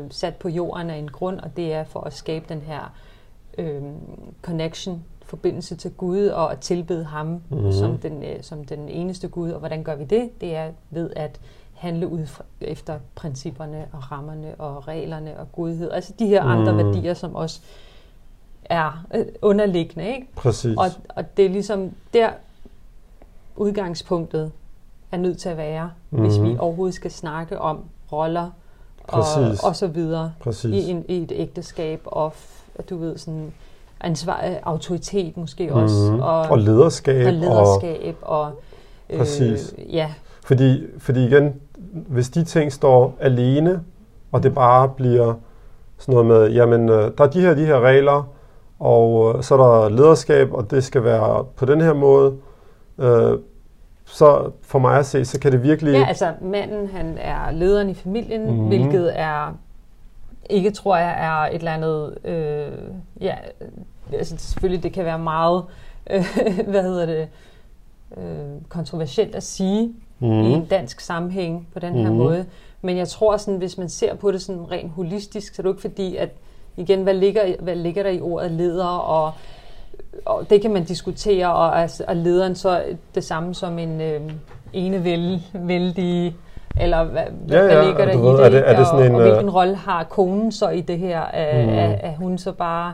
sat på jorden af en grund, og det er for at skabe den her connection, forbindelse til Gud, og at tilbede ham som den eneste Gud. Og hvordan gør vi det? Det er ved at handle ud efter principperne og rammerne og reglerne og godhed. Altså de her andre værdier, som også er underliggende, ikke? Præcis. Og det er ligesom der udgangspunktet er nødt til at være, hvis vi overhovedet skal snakke om roller og så videre i et ægteskab, og du ved, sådan ansvar, autoritet måske også, og lederskab og ja. Fordi igen, hvis de ting står alene, og det bare bliver sådan noget med, jamen, der er de her regler, og så er der lederskab, og det skal være på den her måde, så for mig at se, så kan det virkelig... Ja, altså manden, han er lederen i familien, hvilket er, ikke tror jeg, er et eller andet... ja, altså selvfølgelig, det kan være meget, kontroversielt at sige, i en dansk sammenhæng på den her måde. Men jeg tror, sådan, hvis man ser på det sådan rent holistisk, så er det jo ikke fordi, at igen, hvad ligger der i ordet leder, og det kan man diskutere, og lederen så det samme som en enevældig, eller hvad ligger der ved, i det, er det sådan og hvilken rolle har konen så i det her? Er hun så bare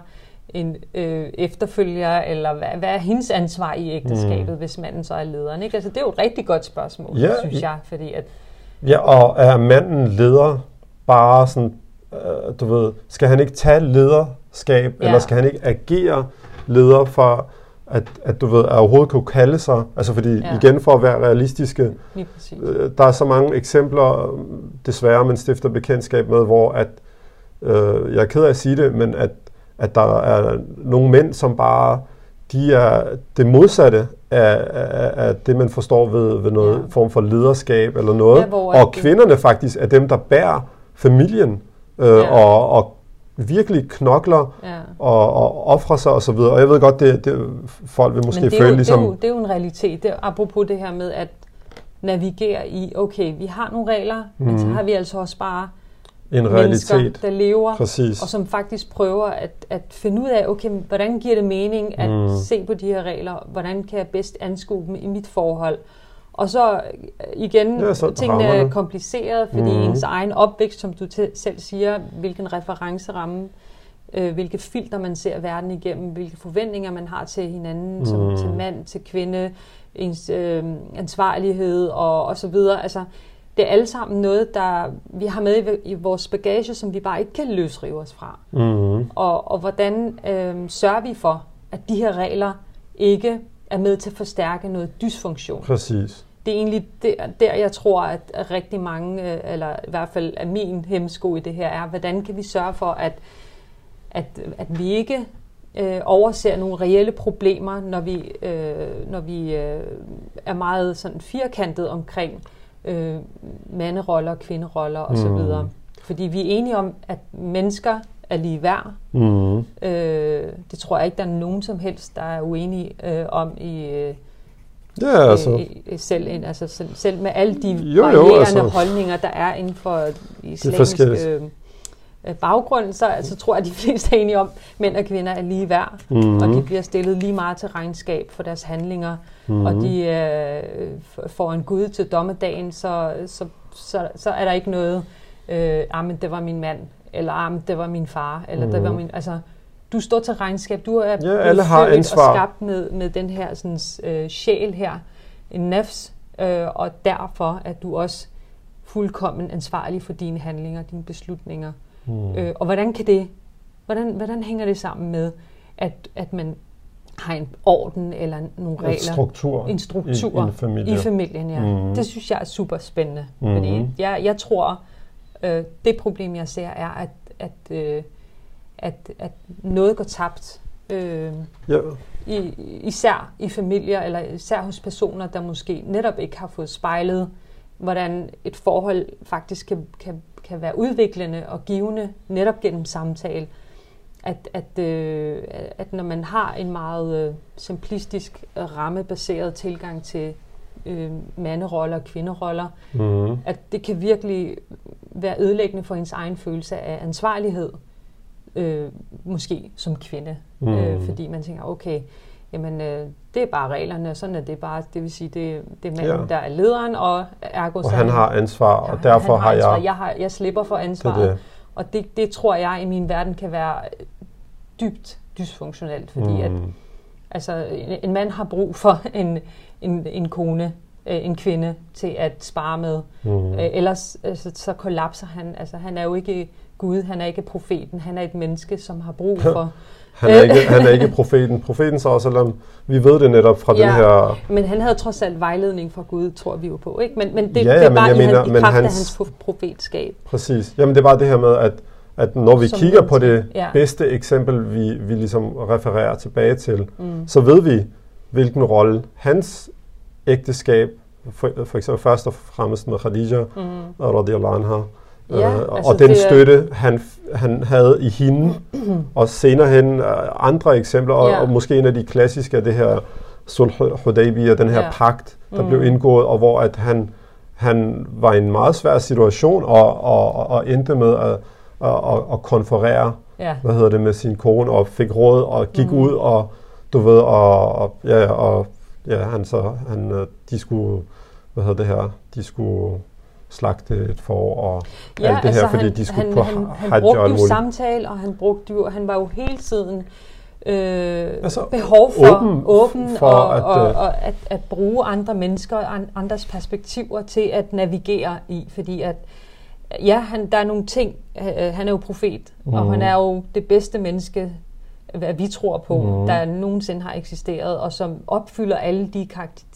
en efterfølger, eller hvad er hendes ansvar i ægteskabet, hvis manden så er lederen, ikke? Altså, det er jo et rigtig godt spørgsmål, synes jeg, fordi at... Ja, og er manden leder bare sådan, du ved, skal han ikke tage lederskab, eller skal han ikke agere leder for, at du ved, at overhovedet kunne kalde sig, altså fordi, igen for at være realistiske, der er så mange eksempler, desværre, man stifter bekendtskab med, hvor at, jeg er ked af at sige det, men at der er nogle mænd, som bare, de er det modsatte af det, man forstår ved noget form for lederskab eller noget. Ja, og kvinderne faktisk er dem, der bærer familien og virkelig knokler og offrer sig osv. Og jeg ved godt, det folk vil måske føle ligesom... Men det er jo en realitet, det, apropos det her med at navigere i, okay, vi har nogle regler, men så har vi altså også bare... En realitet. Mennesker, der lever, og som faktisk prøver at finde ud af, okay, hvordan giver det mening at se på de her regler, hvordan kan jeg bedst anskue dem i mit forhold. Og så igen, så tingene er komplicerede, fordi ens egen opvækst, som du selv siger, hvilken referenceramme, hvilke filter man ser verden igennem, hvilke forventninger man har til hinanden, som til mand, til kvinde, ens ansvarlighed og så videre, altså det er alle sammen noget, der vi har med i vores bagage, som vi bare ikke kan løsrive os fra. Og hvordan sørger vi for, at de her regler ikke er med til at forstærke noget dysfunktion? Præcis. Det er egentlig der jeg tror, at rigtig mange, eller i hvert fald er min hæmsko i det her, er, hvordan kan vi sørge for, at vi ikke overser nogle reelle problemer, når vi er meget sådan firkantet omkring manderoller, kvinderoller og så videre. Fordi vi er enige om, at mennesker er lige værd. Det tror jeg ikke, der er nogen som helst, der er uenige om i... selv med alle de varierende holdninger, der er inden for islamisk baggrund, så tror jeg, at de fleste er enige om, at mænd og kvinder er lige værd, mm-hmm. og de bliver stillet lige meget til regnskab for deres handlinger, mm-hmm. og de får en gud til dommedagen, så er der ikke noget, men det var min mand, eller men det var min far, eller mm-hmm. det var min... Altså, du står til regnskab, du er alle har ansvar. Og skabt med den her sådan, sjæl her, en nafs, og derfor er du også fuldkommen ansvarlig for dine handlinger, dine beslutninger. Mm. Og hvordan kan det, hvordan hænger det sammen med, at man har en orden eller nogle regler, en struktur i familien? Ja. Mm. Det synes jeg er super spændende, mm. fordi jeg tror, det problem jeg ser er, at noget går tabt, især i familier eller især hos personer, der måske netop ikke har fået spejlet, hvordan et forhold faktisk kan være udviklende og givende netop gennem samtale. At når man har en meget simplistisk rammebaseret tilgang til manderoller og kvinderoller, mm-hmm. at det kan virkelig være ødelæggende for ens egen følelse af ansvarlighed, måske som kvinde. Mm-hmm. Fordi man tænker, okay, jamen, det er bare reglerne, og sådan er det bare. Det vil sige, det er manden, der er lederen, og ergo... Og han har ansvar, og derfor har jeg... Jeg slipper for ansvaret, det. Og det tror jeg i min verden kan være dybt dysfunktionelt, fordi at, altså, en mand har brug for en kone, en kvinde, til at spare med. Mm. Ellers så kollapser han. Altså, han er jo ikke Gud, han er ikke profeten, han er et menneske, som har brug for... Han er ikke profeten. Profeten så, selvom vi ved det netop fra den her... Men han havde trods alt vejledning fra Gud, tror vi jo på, ikke? Men det er bare i kraft af hans profetskab. Præcis. Jamen det er bare det her med, at når vi som kigger på det bedste eksempel, vi ligesom refererer tilbage til, så ved vi, hvilken rolle hans ægteskab, for eksempel først og fremmest med Khadija, radhiyallahu anha, altså og den støtte, han havde i hende, og senere hen andre eksempler, og måske en af de klassiske er det her Sulh Hudaybiya, den her pagt, der blev indgået, og hvor at han var i en meget svær situation, og endte med at konferere, med sin kone, og fik råd, og gik ud, og du ved, de skulle slagte et får og alt det her, altså fordi de skulle på hajj og muligt. Han brugte jo samtale, og han var jo hele tiden behov for åben for at bruge andre mennesker og andres perspektiver til at navigere i, fordi at der er nogle ting, han er jo profet, og han er jo det bedste menneske, hvad vi tror på, der nogensinde har eksisteret, og som opfylder alle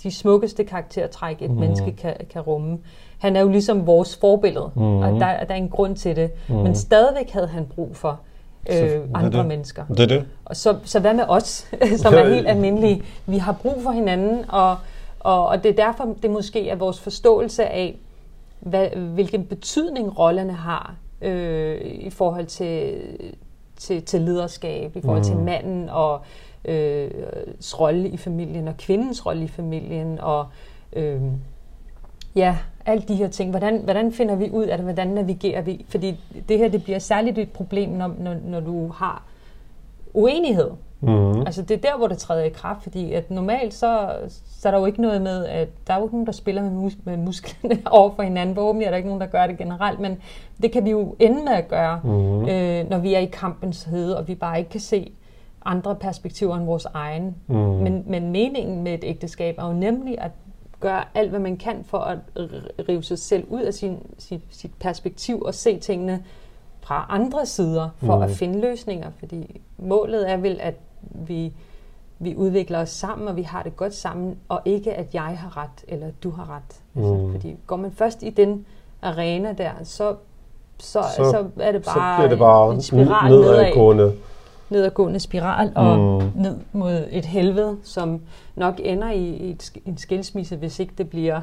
de smukkeste karaktertræk, et menneske kan rumme. Han er jo ligesom vores forbillede, og der er en grund til det. Men stadigvæk havde han brug for andre mennesker. Det er det. Og så hvad med os, som er helt almindelige? Vi har brug for hinanden, og det er derfor, det måske er vores forståelse af, hvilken betydning rollerne har i forhold til lederskab, i forhold til manden og rolle i familien, og kvindens rolle i familien, og alle de her ting. Hvordan finder vi ud af det? Hvordan navigerer vi? Fordi det her, det bliver særligt et problem, når du har uenighed. Mm-hmm. Altså det er der, hvor det træder i kraft, fordi at normalt så er der jo ikke noget med, at der er jo ikke nogen, der spiller med musklerne over for hinanden. Forhåbentlig er der ikke nogen, der gør det generelt, men det kan vi jo ende med at gøre, når vi er i kampens hede, og vi bare ikke kan se andre perspektiver end vores egen. Mm-hmm. Men meningen med et ægteskab er jo nemlig at gøre alt, hvad man kan for at rive sig selv ud af sit perspektiv og se tingene fra andre sider for at finde løsninger, fordi målet er vel, at vi udvikler os sammen, og vi har det godt sammen, og ikke at jeg har ret, eller du har ret. Altså, fordi går man først i den arena der, så er det bare, en spiral nedadgående spiral, og ned mod et helvede, som nok ender i en skilsmisse, hvis ikke det bliver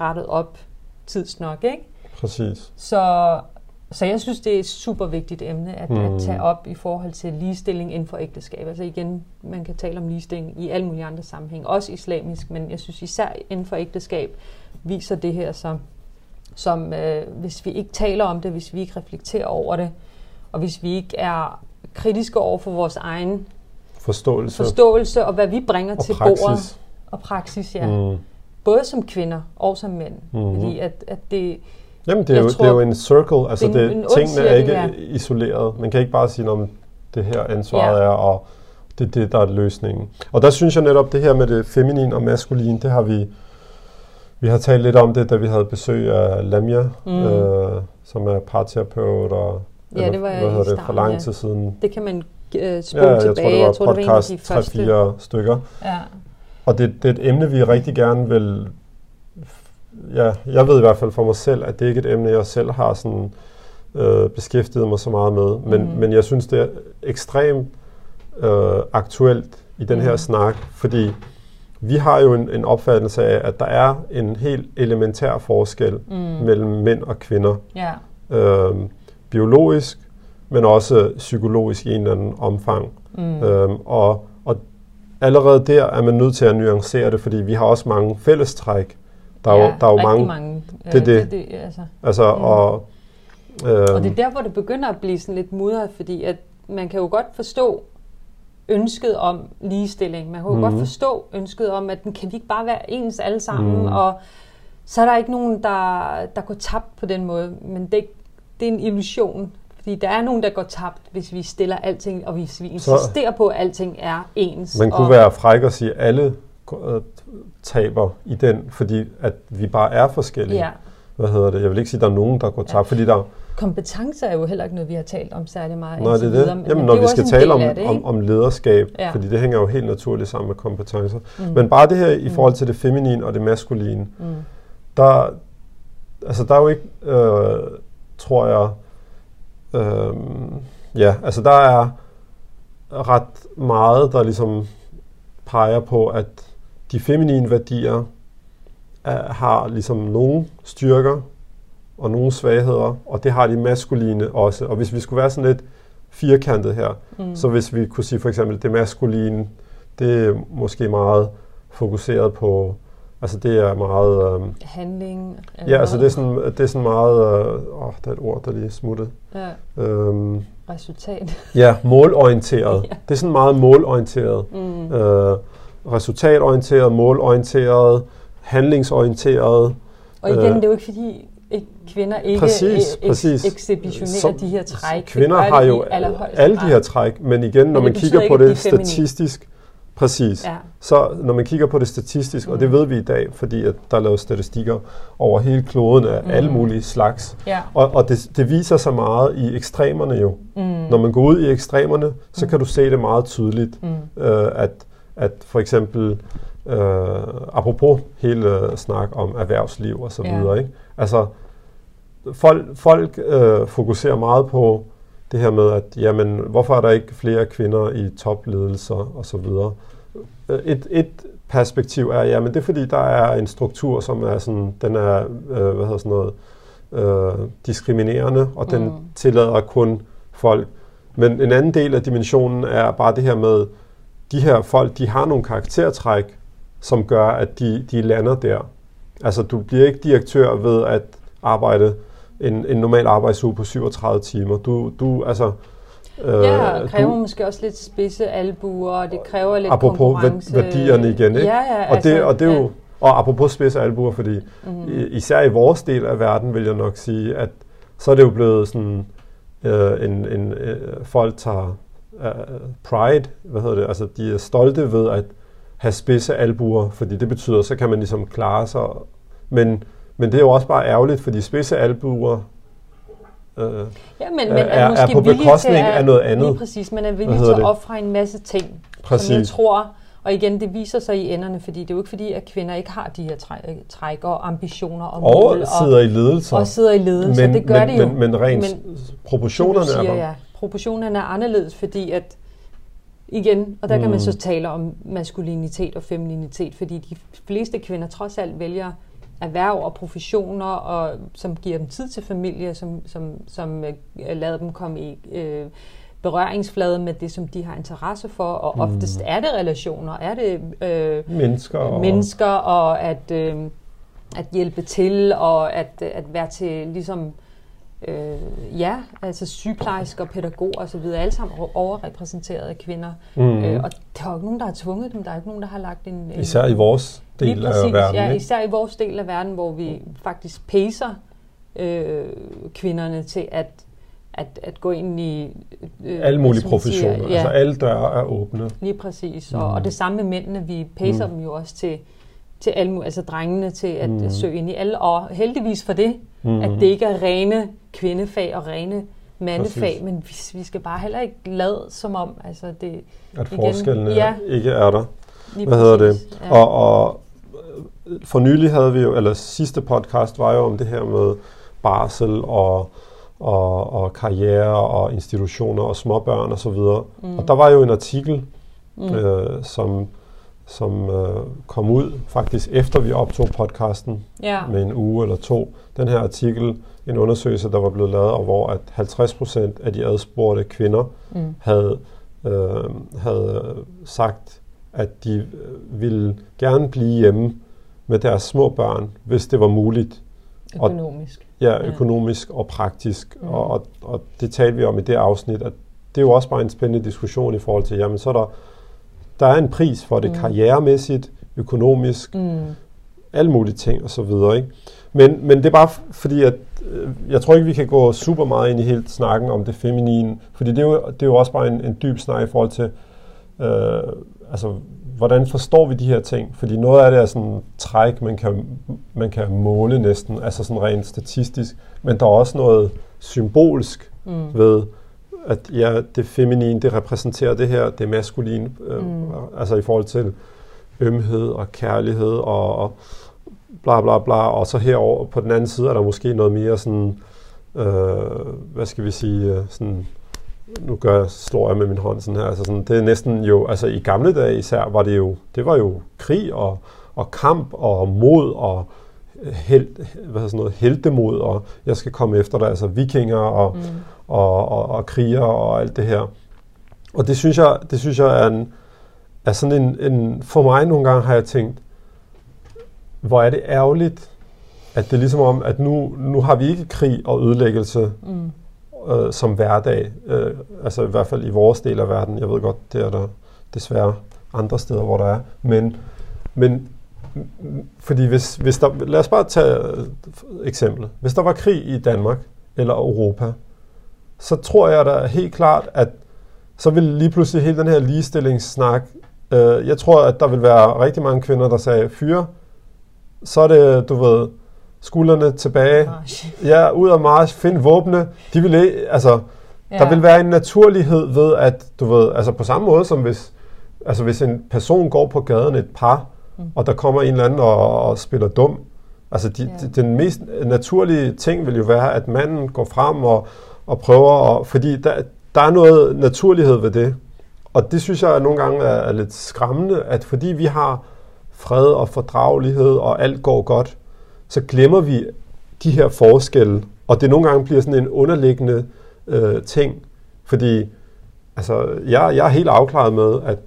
rettet op tidsnok, ikke? Præcis. Så jeg synes, det er et super vigtigt emne at tage op i forhold til ligestilling inden for ægteskab. Altså igen, man kan tale om ligestilling i alle mulige andre sammenhæng, også islamisk, men jeg synes især inden for ægteskab viser det her, som hvis vi ikke taler om det, hvis vi ikke reflekterer over det, Og hvis vi ikke er kritiske over for vores egen forståelse og hvad vi bringer til bordet. Og praksis, ja. Mm. Både som kvinder og som mænd. Mm-hmm. Fordi at det... Jamen, det er jo en circle. Altså, tingene er ikke isoleret. Man kan ikke bare sige, om det her ansvaret er, og det er det, der er løsningen. Og der synes jeg netop, det her med det feminine og maskuline, det har vi... Vi har talt lidt om det, da vi havde besøg af Lamiya, som er parterapeut, og for lang tid siden. Det kan man spole tilbage. Jeg tror, det var podcast 3-4 stykker. Ja. Og det er et emne, vi rigtig gerne vil... Ja, jeg ved i hvert fald for mig selv, at det ikke er et emne, jeg selv har sådan, beskæftiget mig så meget med. Men jeg synes, det er ekstremt aktuelt i den her snak, fordi vi har jo en opfattelse af, at der er en helt elementær forskel mellem mænd og kvinder. Yeah. Biologisk, men også psykologisk i en eller anden omfang. Og allerede der er man nødt til at nuancere det, fordi vi har også mange fællestræk. Der er jo mange. Og det er der, hvor det begynder at blive sådan lidt mudret, fordi at man kan jo godt forstå ønsket om ligestilling. Man kan jo godt forstå ønsket om, at den kan vi ikke bare være ens alle sammen, og så er der ikke nogen, der går tabt på den måde. Men det er en illusion, fordi der er nogen, der går tabt, hvis vi stiller alting, og hvis vi insisterer på, at alting er ens. Man kunne være fræk og sige, alle taber i den, fordi at vi bare er forskellige. Ja. Jeg vil ikke sige, at der er nogen, der går tabt, fordi der... Kompetencer er jo heller ikke noget, vi har talt om særlig meget. Nej, det er det. Jamen, når vi skal tale om lederskab, fordi det hænger jo helt naturligt sammen med kompetencer. Men bare det her i forhold til det feminine og det maskuline, der er jo ikke, tror jeg, der er ret meget, der ligesom peger på, at de feminine værdier har ligesom nogle styrker og nogle svagheder, og det har de maskuline også. Og hvis vi skulle være sådan lidt firkantet her, så hvis vi kunne sige for eksempel, det maskuline, det er måske meget fokuseret på, altså det er meget... handling? Ja, altså det er sådan meget... der er et ord, der lige er smuttet. Ja. Resultat. Ja, målorienteret. Ja. Det er sådan meget målorienteret. Resultatorienteret, målorienteret, handlingsorienteret. Og igen, det er jo ikke fordi... Kvinder ikke ekshibitionerer de her træk. Kvinder har jo alle de her træk, men igen, når man kigger på det statistisk, og det ved vi i dag, fordi at der er lavet statistikker over hele kloden af alle mulige slags, og det viser sig meget i ekstremerne jo. Når man går ud i ekstremerne, så kan du se det meget tydeligt, at for eksempel, apropos hele snak om erhvervsliv og så videre, ikke? Altså, folk fokuserer meget på det her med, at jamen, hvorfor er der ikke flere kvinder i topledelser og så videre. Et perspektiv er, jamen det er fordi, der er en struktur, som er sådan, den er, diskriminerende, og den tillader kun folk. Men en anden del af dimensionen er bare det her med, de her folk, de har nogle karaktertræk, som gør, at de lander der. Altså, du bliver ikke direktør ved at arbejde en normal arbejdsuge på 37 timer. Det kræver måske også lidt spidse albuer, og det kræver lidt konkurrence. Apropos værdierne igen, ikke? Og det er jo... Og apropos spidse albuer, fordi især i vores del af verden, vil jeg nok sige, at så er det jo blevet sådan, folk tager pride, altså de er stolte ved at have spidse albuer, fordi det betyder, så kan man ligesom klare sig. Men det er jo også bare ærgerligt, fordi spidse albuer er på bekostning af noget andet. Lige præcis, man er villig til at ofre en masse ting, som jeg tror, og igen, det viser sig i enderne, fordi det er jo ikke fordi, at kvinder ikke har de her træk og ambitioner og mål. Og sidder i ledelser. Det gør det jo. Men rent proportionerne er der. Ja, proportionerne er anderledes, fordi at igen, og der kan man så tale om maskulinitet og femininitet, fordi de fleste kvinder trods alt vælger erhverv og professioner, og som giver dem tid til familie, som lader dem komme i berøringsflade med det, som de har interesse for, og oftest er det relationer, er det mennesker og at hjælpe til, og at være til ligesom ja, altså sygeplejersker, pædagoger og så videre, alle sammen overrepræsenterede kvinder. Mm. Og der er jo ikke nogen, der har tvunget dem, der er ikke nogen, der har lagt en... især i vores del af verden. Ja, især i vores del af verden, hvor vi faktisk pacer kvinderne til at gå ind i... alle mulige professioner, siger, ja, altså alle døre er åbne. Lige præcis, og det samme med mændene, vi pacer dem jo også til alle, altså drengene til at søge ind i alle, og heldigvis for det, at det ikke er rene kvindefag og rene mandefag, præcis, men vi skal bare heller ikke lade som om, altså det... At igen, forskellene ikke er der. Lige hvad hedder det? Ja. Og for nylig havde vi jo, eller sidste podcast var jo om det her med barsel og karriere og institutioner og småbørn og så videre. Og der var jo en artikel, som kom ud faktisk efter vi optog podcasten med en uge eller to. Den her artikel, en undersøgelse, der var blevet lavet, og hvor at 50% af de adspurgte kvinder havde sagt, at de ville gerne blive hjemme med deres små børn, hvis det var muligt. Økonomisk. Økonomisk og praktisk. Og det talte vi om i det afsnit, at det er jo også bare en spændende diskussion i forhold til, jamen så er der er en pris for det karrieremæssigt, økonomisk, alle mulige ting og så videre, ikke? Men det er bare fordi, at jeg tror ikke, vi kan gå super meget ind i hele snakken om det feminine, fordi det er jo også bare en dyb snak i forhold til, altså, hvordan forstår vi de her ting? Fordi noget af det er sådan træk, man kan måle næsten, altså sådan rent statistisk, men der er også noget symbolsk ved, at det feminine, det repræsenterer det her, det maskuline, altså i forhold til ømhed og kærlighed og bla bla bla, og så herover på den anden side er der måske noget mere sådan, hvad skal vi sige, sådan, slår jeg med min hånd sådan her, altså sådan, det er næsten jo, altså i gamle dage især, var det jo, det var jo krig og kamp og mod og heltemod, og jeg skal komme efter dig, altså vikinger og kriger og alt det her. Og det synes jeg er sådan en for mig nogle gange har jeg tænkt, hvor er det ærgerligt, at det er ligesom om, at nu har vi ikke krig og ødelæggelse som hverdag, altså i hvert fald i vores del af verden. Jeg ved godt, det er der desværre andre steder, hvor der er, men fordi hvis der, lad os bare tage eksemplet. Hvis der var krig i Danmark eller Europa, så tror jeg da helt klart, at så vil lige pludselig hele den her ligestillingssnak, jeg tror, at der vil være rigtig mange kvinder, der sagde, fyre, så er det, du ved, skuldrene tilbage, ud af march, find våbne, de vil ikke, altså, der vil være en naturlighed ved, at du ved, altså på samme måde som hvis en person går på gaden, et par, og der kommer en eller anden og spiller dum, altså den mest naturlige ting vil jo være, at manden går frem og prøver, fordi der er noget naturlighed ved det. Og det synes jeg nogle gange er lidt skræmmende, at fordi vi har fred og fordragelighed, og alt går godt, så glemmer vi de her forskelle. Og det nogle gange bliver sådan en underliggende ting, fordi altså, jeg er helt afklaret med, at...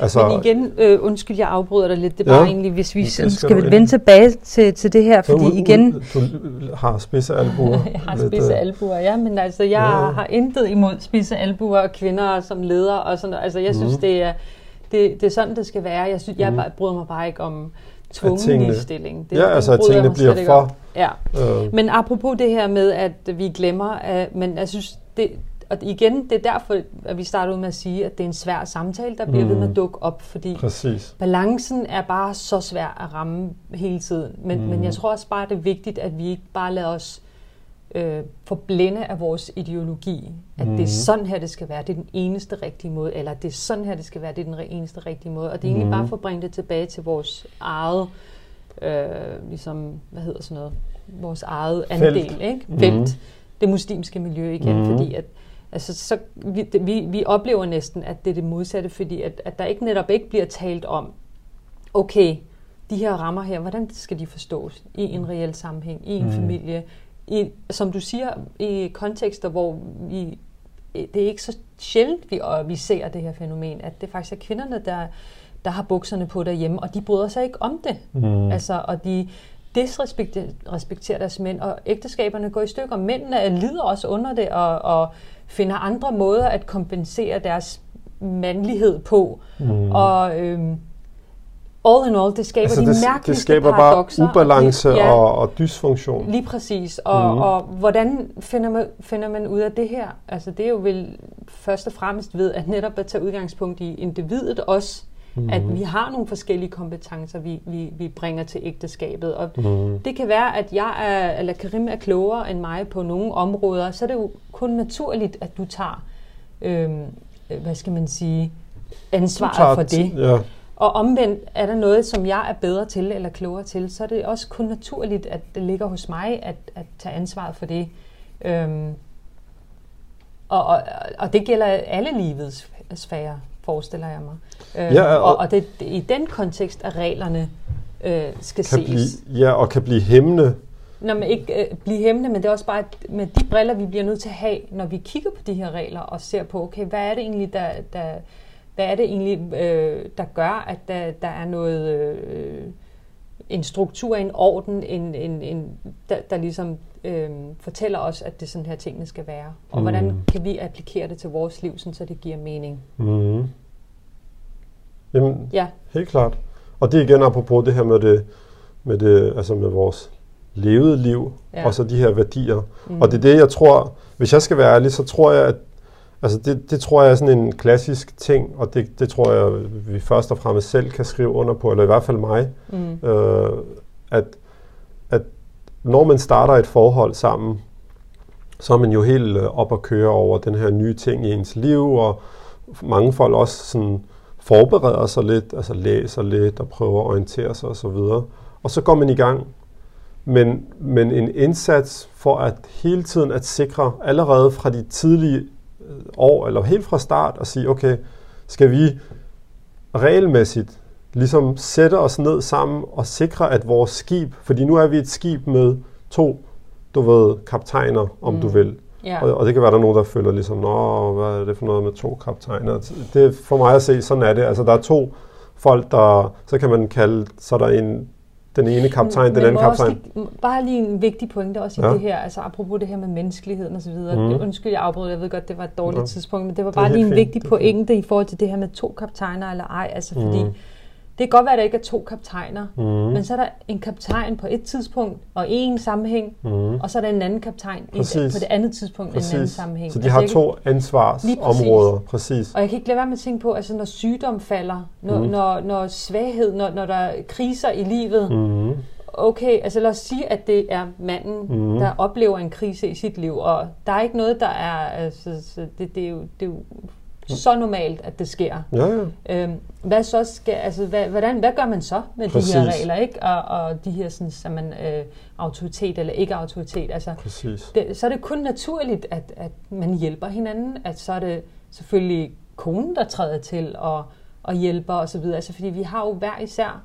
Altså, men igen, undskyld, jeg afbryder dig lidt, det er bare egentlig, hvis vi skal vende tilbage til det her, fordi igen... Du har spidse albuer. Jeg har spidse albuer, men altså, jeg har intet imod spidse albuer og kvinder som leder og sådan noget. Altså, jeg synes, det er sådan, det skal være. Jeg synes, jeg bryder mig bare ikke om tvungen ligestilling. Ja, altså, at tingene bliver for... Ja. Men apropos det her med, at vi glemmer, men jeg synes, det... Og igen, det er derfor, at vi starter ud med at sige, at det er en svær samtale, der bliver ved med at dukke op, fordi balancen er bare så svær at ramme hele tiden. Men jeg tror også bare, det er vigtigt, at vi ikke bare lader os forblænde af vores ideologi. At det er sådan her, det skal være. Det er den eneste rigtige måde. Eller det er sådan her, det skal være. Det er den eneste rigtige måde. Og det er egentlig bare for at bringe det tilbage til vores eget, ligesom, hvad hedder sådan noget? Vores eget andel, ikke? Felt. Det muslimske miljø igen, fordi at altså, så vi oplever næsten, at det er det modsatte, fordi at der ikke netop ikke bliver talt om, okay, de her rammer her, hvordan skal de forstås i en reel sammenhæng, i en familie, i, som du siger, i kontekster, hvor det er ikke så sjældent, vi ser det her fænomen, at det faktisk er kvinderne, der har bukserne på derhjemme, og de bryder sig ikke om det. Altså, og de disrespekterer deres mænd, og ægteskaberne går i stykker. Mændene lider også under det, og finder andre måder at kompensere deres mandlighed på. Mm. Og all in all, det skaber altså, de mærkeligste paradokser. Det skaber bare ubalance og, ja, og dysfunktion. Lige præcis. Og, og hvordan finder man ud af det her? Altså, det er jo vel først og fremmest ved at netop at tage udgangspunkt i individet også, at vi har nogle forskellige kompetencer, vi bringer til ægteskabet. Og det kan være, at Al-Karim er klogere end mig på nogle områder, så er det jo kun naturligt, at du tager, hvad skal man sige, ansvaret for det. Ja. Og omvendt, er der noget, som jeg er bedre til eller klogere til, så er det også kun naturligt, at det ligger hos mig at tage ansvaret for det. Og det gælder alle livets sfærer, forestiller jeg mig. Ja, og det, i den kontekst, at reglerne skal ses. Og kan blive hæmmende. Nå, men ikke blive hæmmende, men det er også bare med de briller, vi bliver nødt til at have, når vi kigger på de her regler og ser på, okay, hvad er det egentlig, der gør, at der er noget, en struktur, en orden, der ligesom fortæller os, at det er sådan her tingene skal være. Og hvordan kan vi applikere det til vores liv, så det giver mening? Mm. Jamen, ja. Helt klart. Og det er igen apropos det her med det altså med vores levede liv, ja, og så de her værdier. Og det er det, jeg tror, hvis jeg skal være ærlig, så tror jeg, at altså det tror jeg er sådan en klassisk ting, og det tror jeg, vi først og fremmest selv kan skrive under på, eller i hvert fald mig, at når man starter et forhold sammen, så er man jo helt op at køre over den her nye ting i ens liv, og mange folk også sådan forbereder sig lidt, altså læser lidt og prøver at orientere sig osv. Og så går man i gang. Men en indsats for at hele tiden at sikre allerede fra de tidlige år, eller helt fra start, at sige, okay, skal vi regelmæssigt ligesom sætte os ned sammen og sikre, at vores skib, fordi nu er vi et skib med 2, du ved, kaptajner, om du vil. Yeah. Og det kan være, der nogen, der føler ligesom, nå, hvad er det for noget med 2 kaptajner? Det er for mig at se, sådan er det. Altså, der er 2 folk, der, så kan man kalde, så er der en, den ene kaptajn, den anden kaptajn. Bare lige en vigtig pointe også i det her, altså apropos det her med menneskeligheden osv. Undskyld, jeg afbrød, jeg ved godt, det var et dårligt tidspunkt, men det var bare det lige en vigtig pointe i forhold til det her med 2 kaptajner eller ej, altså fordi det kan godt være, at der ikke er 2 kaptajner, men så er der en kaptajn på et tidspunkt og en sammenhæng, og så er der en anden kaptajn på det andet tidspunkt og en anden sammenhæng. Så de har altså 2 ansvarsområder. Præcis. Og jeg kan ikke lade være med at tænke på, altså når sygdom falder, når svaghed, når der er kriser i livet, okay, altså lad os sige, at det er manden, der oplever en krise i sit liv, og der er ikke noget, der er, altså det er jo så normalt, at det sker. Ja. Hvad så skal, altså, hvad gør man så med de her regler, ikke? Og de her sådan, så man, autoritet eller ikke autoritet. Altså, så er det kun naturligt, at man hjælper hinanden. At så er det selvfølgelig konen, der træder til og hjælper og så videre. Altså, fordi vi har jo hver især.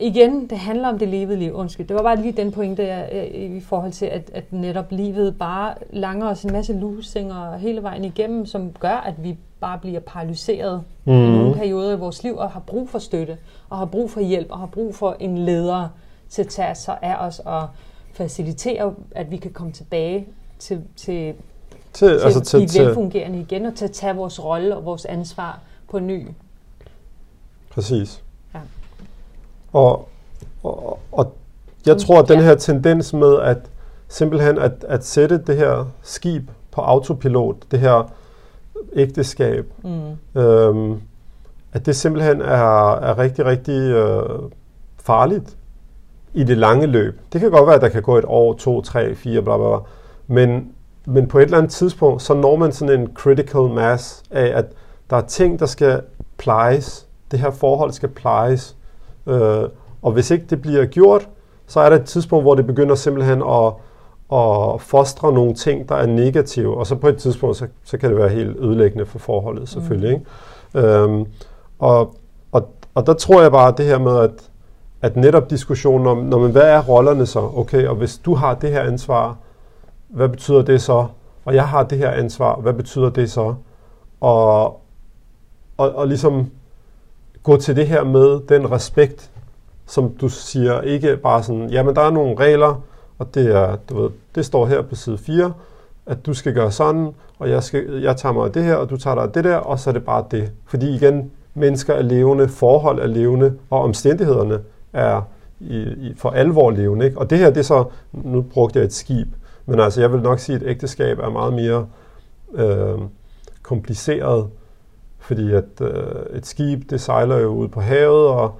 Igen, det handler om det levede liv. Undskyld, det var bare lige den pointe, jeg, i forhold til, at netop livet bare langer os en masse lusinger hele vejen igennem, som gør, at vi bare bliver paralyseret i nogle perioder i vores liv, og har brug for støtte, og har brug for hjælp, og har brug for en leder til at tage sig af os og facilitere, at vi kan komme tilbage til blive velfungerende igen, og til at tage vores rolle og vores ansvar på ny. Præcis. Og jeg tror, at den her tendens med at simpelthen at sætte det her skib på autopilot, det her ægteskab, at det simpelthen er rigtig, rigtig farligt i det lange løb. Det kan godt være, at der kan gå 1 år, 2, 3, 4, bla bla bla, men på et eller andet tidspunkt, så når man sådan en critical mass af, at der er ting, der skal plejes, det her forhold skal plejes, og hvis ikke det bliver gjort, så er der et tidspunkt, hvor det begynder simpelthen at fostre nogle ting, der er negative. Og så på et tidspunkt, så kan det være helt ødelæggende for forholdet, selvfølgelig. Ikke? Og der tror jeg bare, det her med, at netop diskussionen om, hvad er rollerne så? Okay, og hvis du har det her ansvar, hvad betyder det så? Og jeg har det her ansvar, hvad betyder det så? Og ligesom gå til det her med den respekt, som du siger, ikke bare sådan, jamen der er nogle regler, og det er, du ved, det står her på side 4, at du skal gøre sådan, og jeg tager mig af det her, og du tager dig af det der, og så er det bare det. Fordi igen, mennesker er levende, forhold er levende, og omstændighederne er for alvor levende, ikke? Og det her, det er så, nu brugte jeg et skib, men altså jeg vil nok sige, at et ægteskab er meget mere kompliceret, fordi at et skib, det sejler jo ud på havet, og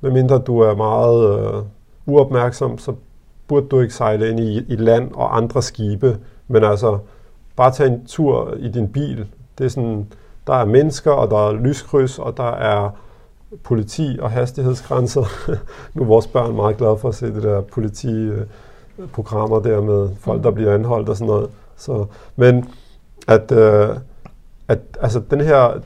medmindre du er meget uopmærksom, så burde du ikke sejle ind i land og andre skibe, men altså bare tage en tur i din bil. Det er sådan, der er mennesker, og der er lyskryds, og der er politi og hastighedsgrænser. Nu er vores børn meget glade for at se det der politiprogrammer der med folk, der bliver anholdt og sådan noget. Så, men at altså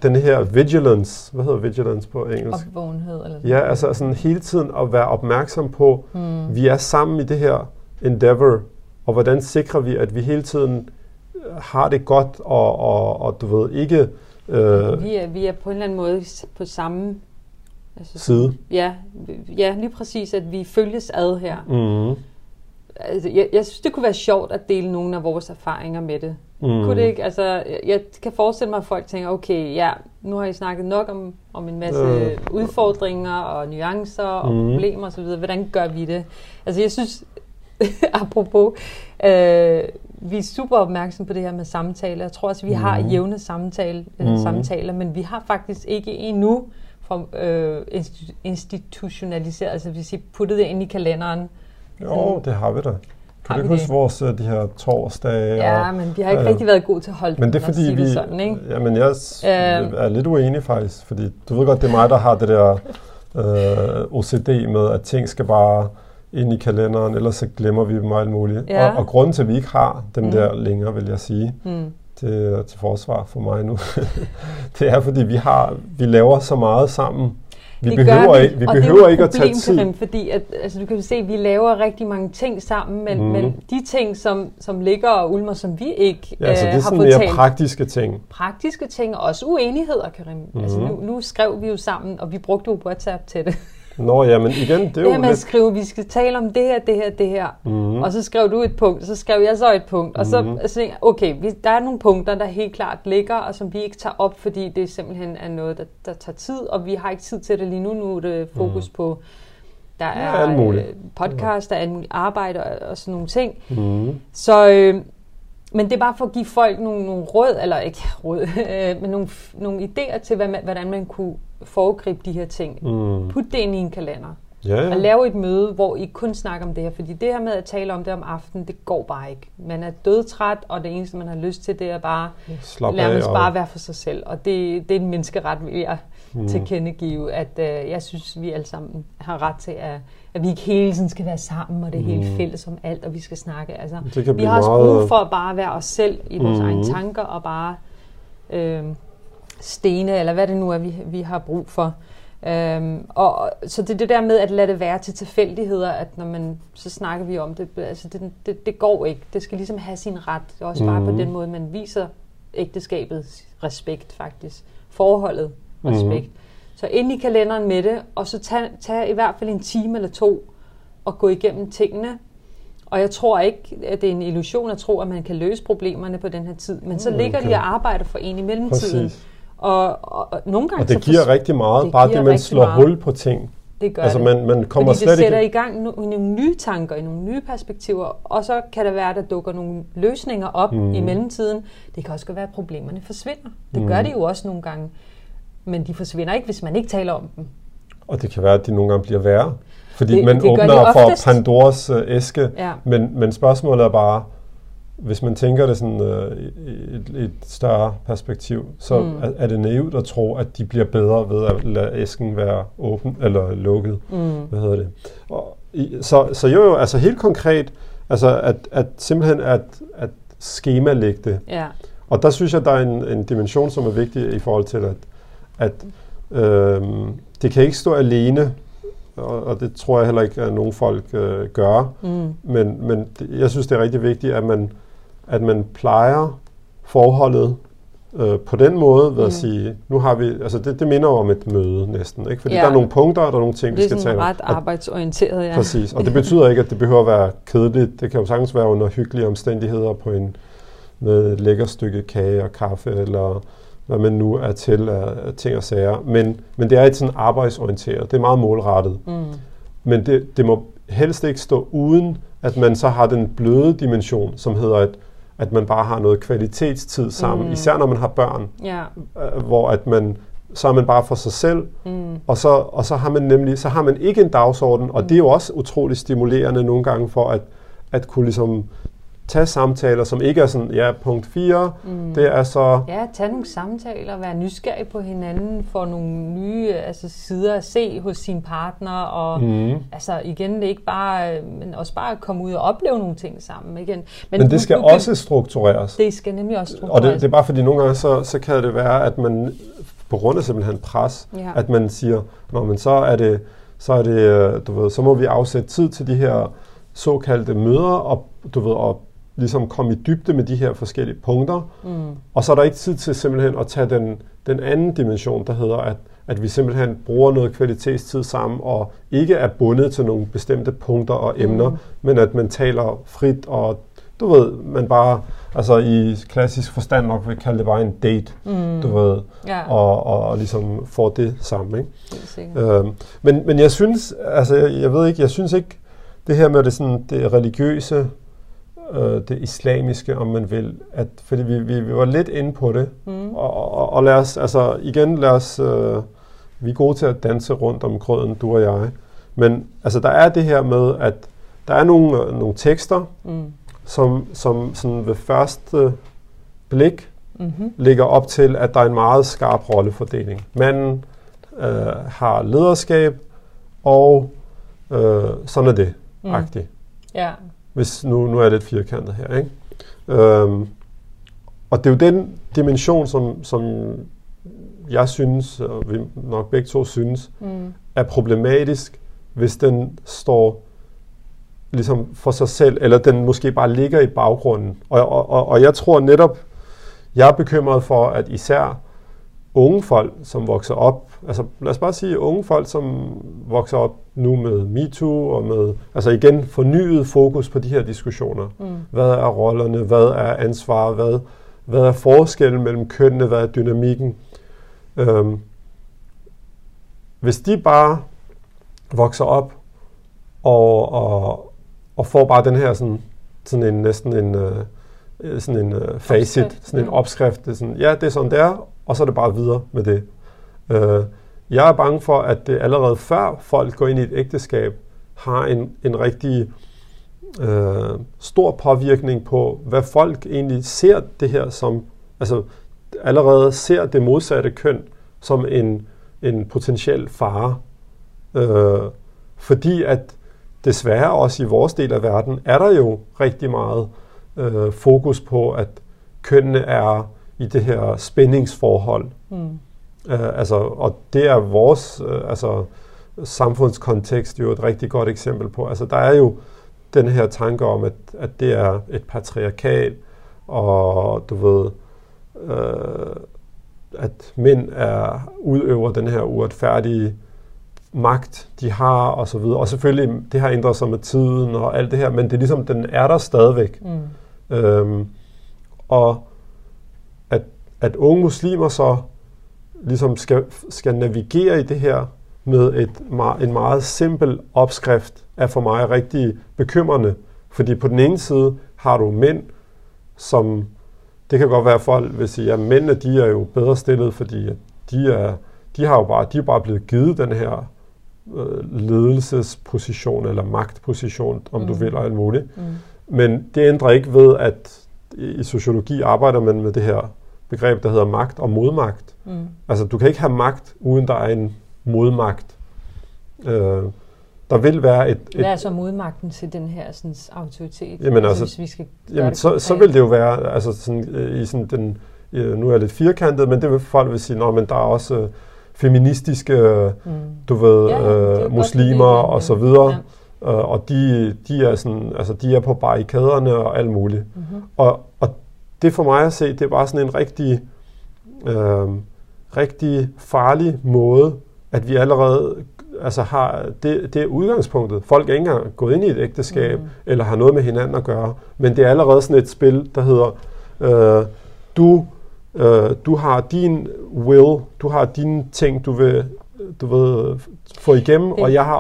den her vigilance, hvad hedder vigilance på engelsk? Opvågenhed eller sådan. Ja, altså sådan hele tiden at være opmærksom på, vi er sammen i det her endeavor, og hvordan sikrer vi, at vi hele tiden har det godt, og du ved ikke... Vi er på en eller anden måde på samme... Altså, side? Ja, lige præcis, at vi følges ad her. Mm. Altså, jeg synes, det kunne være sjovt at dele nogle af vores erfaringer med det. Mm. Kunne det ikke? Altså, jeg kan forestille mig, at folk tænker, okay, ja, nu har I snakket nok om en masse udfordringer og nuancer og problemer osv. Hvordan gør vi det? Altså, jeg synes... Apropos, vi er super opmærksomme på det her med samtaler. Jeg tror også, vi har jævne samtaler, men vi har faktisk ikke endnu institutionaliseret, altså vi siger, puttet det ind i kalenderen. Jo, det har vi da. Kan du huske vores de her torsdage? Ja, og, men vi har ikke rigtig været gode til at holde men det er fordi vi sådan, ikke? Ja, men jeg er lidt uenig faktisk, fordi du ved godt, det er mig, der har det der OCD med, at ting skal bare... ind i kalenderen, ellers så glemmer vi dem alt muligt. Ja. Og grunden til, at vi ikke har dem der længere, vil jeg sige, til forsvar for mig nu, det er, fordi vi laver så meget sammen. Vi behøver ikke at tage tid. Karim, fordi at, altså, du kan jo se, at vi laver rigtig mange ting sammen, men de ting, som ligger og ulmer, som vi ikke har fået talt. Ja, så det er sådan mere praktiske ting. Praktiske ting, og også uenigheder, Karim. Altså, nu skrev vi jo sammen, og vi brugte jo WhatsApp til det. Nå ja, men igen, det er jo lidt... at skrive, vi skal tale om det her, det her, det her. Mm-hmm. Og så skrev du et punkt, så skrev jeg så et punkt. Og så altså, okay, der er nogle punkter, der helt klart ligger, og som vi ikke tager op, fordi det simpelthen er noget, der tager tid. Og vi har ikke tid til det lige nu. Nu er det fokus på, der er podcast, der er alt muligt arbejde og sådan nogle ting. Mm-hmm. Så... men det er bare for at give folk nogle råd, eller ikke råd, men nogle idéer til, hvordan man kunne foregribe de her ting. Put det ind i en kalender. Ja. Og lave et møde, hvor I kun snakker om det her. Fordi det her med at tale om det om aftenen, det går bare ikke. Man er dødtræt, og det eneste, man har lyst til, det er bare at lade bare være for sig selv. Og det er en menneskeret, vil jeg tilkendegive, at jeg synes, vi alle sammen har ret til at vi ikke hele tiden skal være sammen, og det er helt fælles om alt, og vi skal snakke. Altså, vi har også brug for at bare være os selv i vores egne tanker, og bare stene, eller hvad det nu er, vi har brug for. Og så det er det der med at lade det være til tilfældigheder, at når man, så snakker vi om det, altså det går ikke. Det skal ligesom have sin ret. Det er også bare på den måde, man viser ægteskabets respekt faktisk. Forholdet respekt. Så ind i kalenderen med det, og så tag i hvert fald en time eller to og gå igennem tingene. Og jeg tror ikke, at det er en illusion at tro, at man kan løse problemerne på den her tid. Men så ligger de og arbejder for en i mellemtiden. Præcis. Og nogle gange, og det giver rigtig meget, det bare det, man slår hul på ting. Det gør altså, det. Man kommer fordi det sætter i gang nogle nye tanker, i nogle nye perspektiver, og så kan det være, at der dukker nogle løsninger op i mellemtiden. Det kan også godt være, at problemerne forsvinder. Det gør det jo også nogle gange. Men de forsvinder ikke, hvis man ikke taler om dem. Og det kan være, at de nogle gange bliver værre, fordi man åbner for Pandoras æske. Ja. Men spørgsmålet er bare, hvis man tænker det sådan et større perspektiv, så er det naivt at tro, at de bliver bedre ved at lade æsken være åben eller lukket. Hvad hedder det? Så jo, altså helt konkret, altså at simpelthen at skemalægge det. Ja. Og der synes jeg, der er en dimension, som er vigtig i forhold til at det kan ikke stå alene, og det tror jeg heller ikke, at nogen folk gør. Men jeg synes, det er rigtig vigtigt, at man plejer forholdet på den måde ved at sige, nu har vi, altså det minder om et møde næsten, ikke? Fordi der er nogle punkter, der er nogle ting, vi skal tale om. Det er ret arbejdsorienteret, ja. Præcis, og det betyder ikke, at det behøver at være kedeligt. Det kan jo sagtens være under hyggelige omstændigheder på en, med et lækker stykke kage og kaffe, eller hvad man nu er til af ting og sager. Men det er et sådan arbejdsorienteret, det er meget målrettet. Mm. Men det må helst ikke stå uden, at man så har den bløde dimension, som hedder at man bare har noget kvalitetstid sammen, især når man har børn, hvor at man så er man bare for sig selv, og så har man nemlig så har man ikke en dagsorden, og det er jo også utroligt stimulerende nogle gange for at kunne ligesom tage samtaler, som ikke er sådan, punkt 4, det er så... Ja, tage nogle samtaler, være nysgerrig på hinanden, få nogle nye sider at se hos sin partner, og igen, det er ikke bare, men også bare at komme ud og opleve nogle ting sammen igen. Men det skal også struktureres. Det skal nemlig også struktureres. Og det er bare fordi, nogle gange, så kan det være, at man, på grund af simpelthen pres, at man siger, nå, men så er det, du ved, så må vi afsætte tid til de her såkaldte møder, og du ved, og ligesom komme i dybde med de her forskellige punkter, og så er der ikke tid til simpelthen at tage den anden dimension, der hedder, at vi simpelthen bruger noget kvalitetstid sammen, og ikke er bundet til nogle bestemte punkter og emner, men at man taler frit, og du ved, man bare, altså i klassisk forstand nok vil kalde det bare en date, du ved, og ligesom får det sammen, ikke? Men jeg synes, altså jeg ved ikke, jeg synes ikke, det her med det, sådan, det religiøse, det islamiske, om man vil, at, fordi vi var lidt inde på det, og lad os, altså igen, vi er gode til at danse rundt om grøden, du og jeg, men altså der er det her med, at der er nogle tekster, som sådan ved første blik ligger op til, at der er en meget skarp rollefordeling. Manden har lederskab, og sådan er det, agtigt. Yeah. Hvis nu er det lidt firkantet her, ikke? Og det er jo den dimension, som jeg synes, og vi nok begge to synes, er problematisk, hvis den står ligesom for sig selv, eller den måske bare ligger i baggrunden. Og jeg tror netop, jeg er bekymret for, at især unge folk, som vokser op, altså lad os bare sige unge folk, som vokser op nu med MeToo og med, altså igen, fornyet fokus på de her diskussioner. Hvad er rollerne? Hvad er ansvar? Hvad er forskellen mellem kønnene? Hvad er dynamikken? Hvis de bare vokser op og får bare den her sådan en facit, opskrift. Sådan en opskrift, det sådan, det er sådan der, og så er det bare videre med det. Jeg er bange for, at det allerede før folk går ind i et ægteskab, har en rigtig stor påvirkning på, hvad folk egentlig ser det her som, altså allerede ser det modsatte køn som en potentiel fare. Fordi at desværre også i vores del af verden, er der jo rigtig meget fokus på, at kønnene er i det her spændingsforhold. Og det er vores samfundskontekst jo et rigtig godt eksempel på. Altså der er jo den her tanke om, at det er et patriarkat, og du ved, at mænd udøver den her uretfærdige magt, de har, og så videre. Og selvfølgelig, det har ændret sig med tiden og alt det her, men det er ligesom, den er der stadigvæk. Og at unge muslimer så ligesom skal navigere i det her med en meget simpel opskrift, er for mig rigtig bekymrende. Fordi på den ene side har du mænd, som, det kan godt være folk vil sige, at mændene, de er jo bedre stillet, fordi de er bare blevet givet den her ledelsesposition eller magtposition, om du vil, eller alt muligt. Men det ændrer ikke ved, at i sociologi arbejder man med det her begreb, der hedder magt og modmagt. Altså, du kan ikke have magt, uden der er en modmagt. Der vil være hvad er så modmagten til den her sådan, autoritet? Jamen, altså, hvis vi skal så vil det jo være, altså, sådan, i sådan den, nu er det lidt firkantet, men det vil folk vil sige, men der er også feministiske, du ved, muslimer og så videre, og de er sådan, altså, de er på barrikaderne og alt muligt. Og det for mig at se, det er bare sådan en rigtig rigtig farlig måde, at vi allerede altså har det er udgangspunktet. Folk er ikke engang gået ind i et ægteskab, eller har noget med hinanden at gøre, men det er allerede sådan et spil, der hedder, du har din will, du har dine ting, du vil få igennem, og jeg har,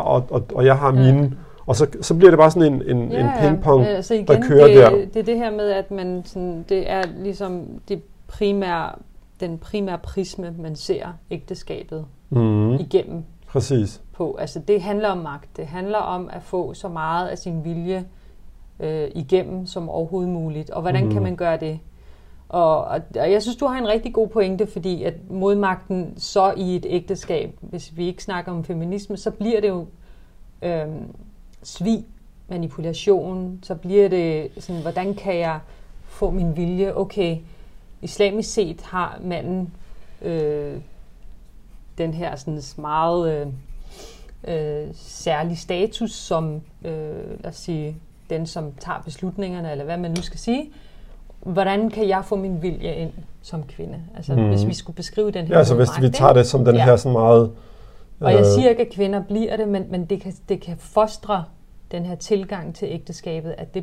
og jeg har mine. Og så bliver det bare sådan en pingpong, så igen, der kører der. Det er det her med, at man sådan, det er ligesom den primære prisme, man ser ægteskabet igennem. Præcis. På. Altså det handler om magt. Det handler om at få så meget af sin vilje igennem som overhovedet muligt. Og hvordan kan man gøre det? Og jeg synes, du har en rigtig god pointe, fordi at modmagten så i et ægteskab, hvis vi ikke snakker om feminisme, så bliver det jo svig, manipulation, så bliver det sådan, hvordan kan jeg få min vilje? Okay, islamisk set har manden den her sådan meget særlig status som, lad os sige, den som tager beslutningerne, eller hvad man nu skal sige. Hvordan kan jeg få min vilje ind som kvinde? Altså hvis vi skulle beskrive den her... Ja, altså hvis vi tager det som den her sådan meget... Og jeg siger ikke, at kvinder bliver det, men det kan fostre den her tilgang til ægteskabet, at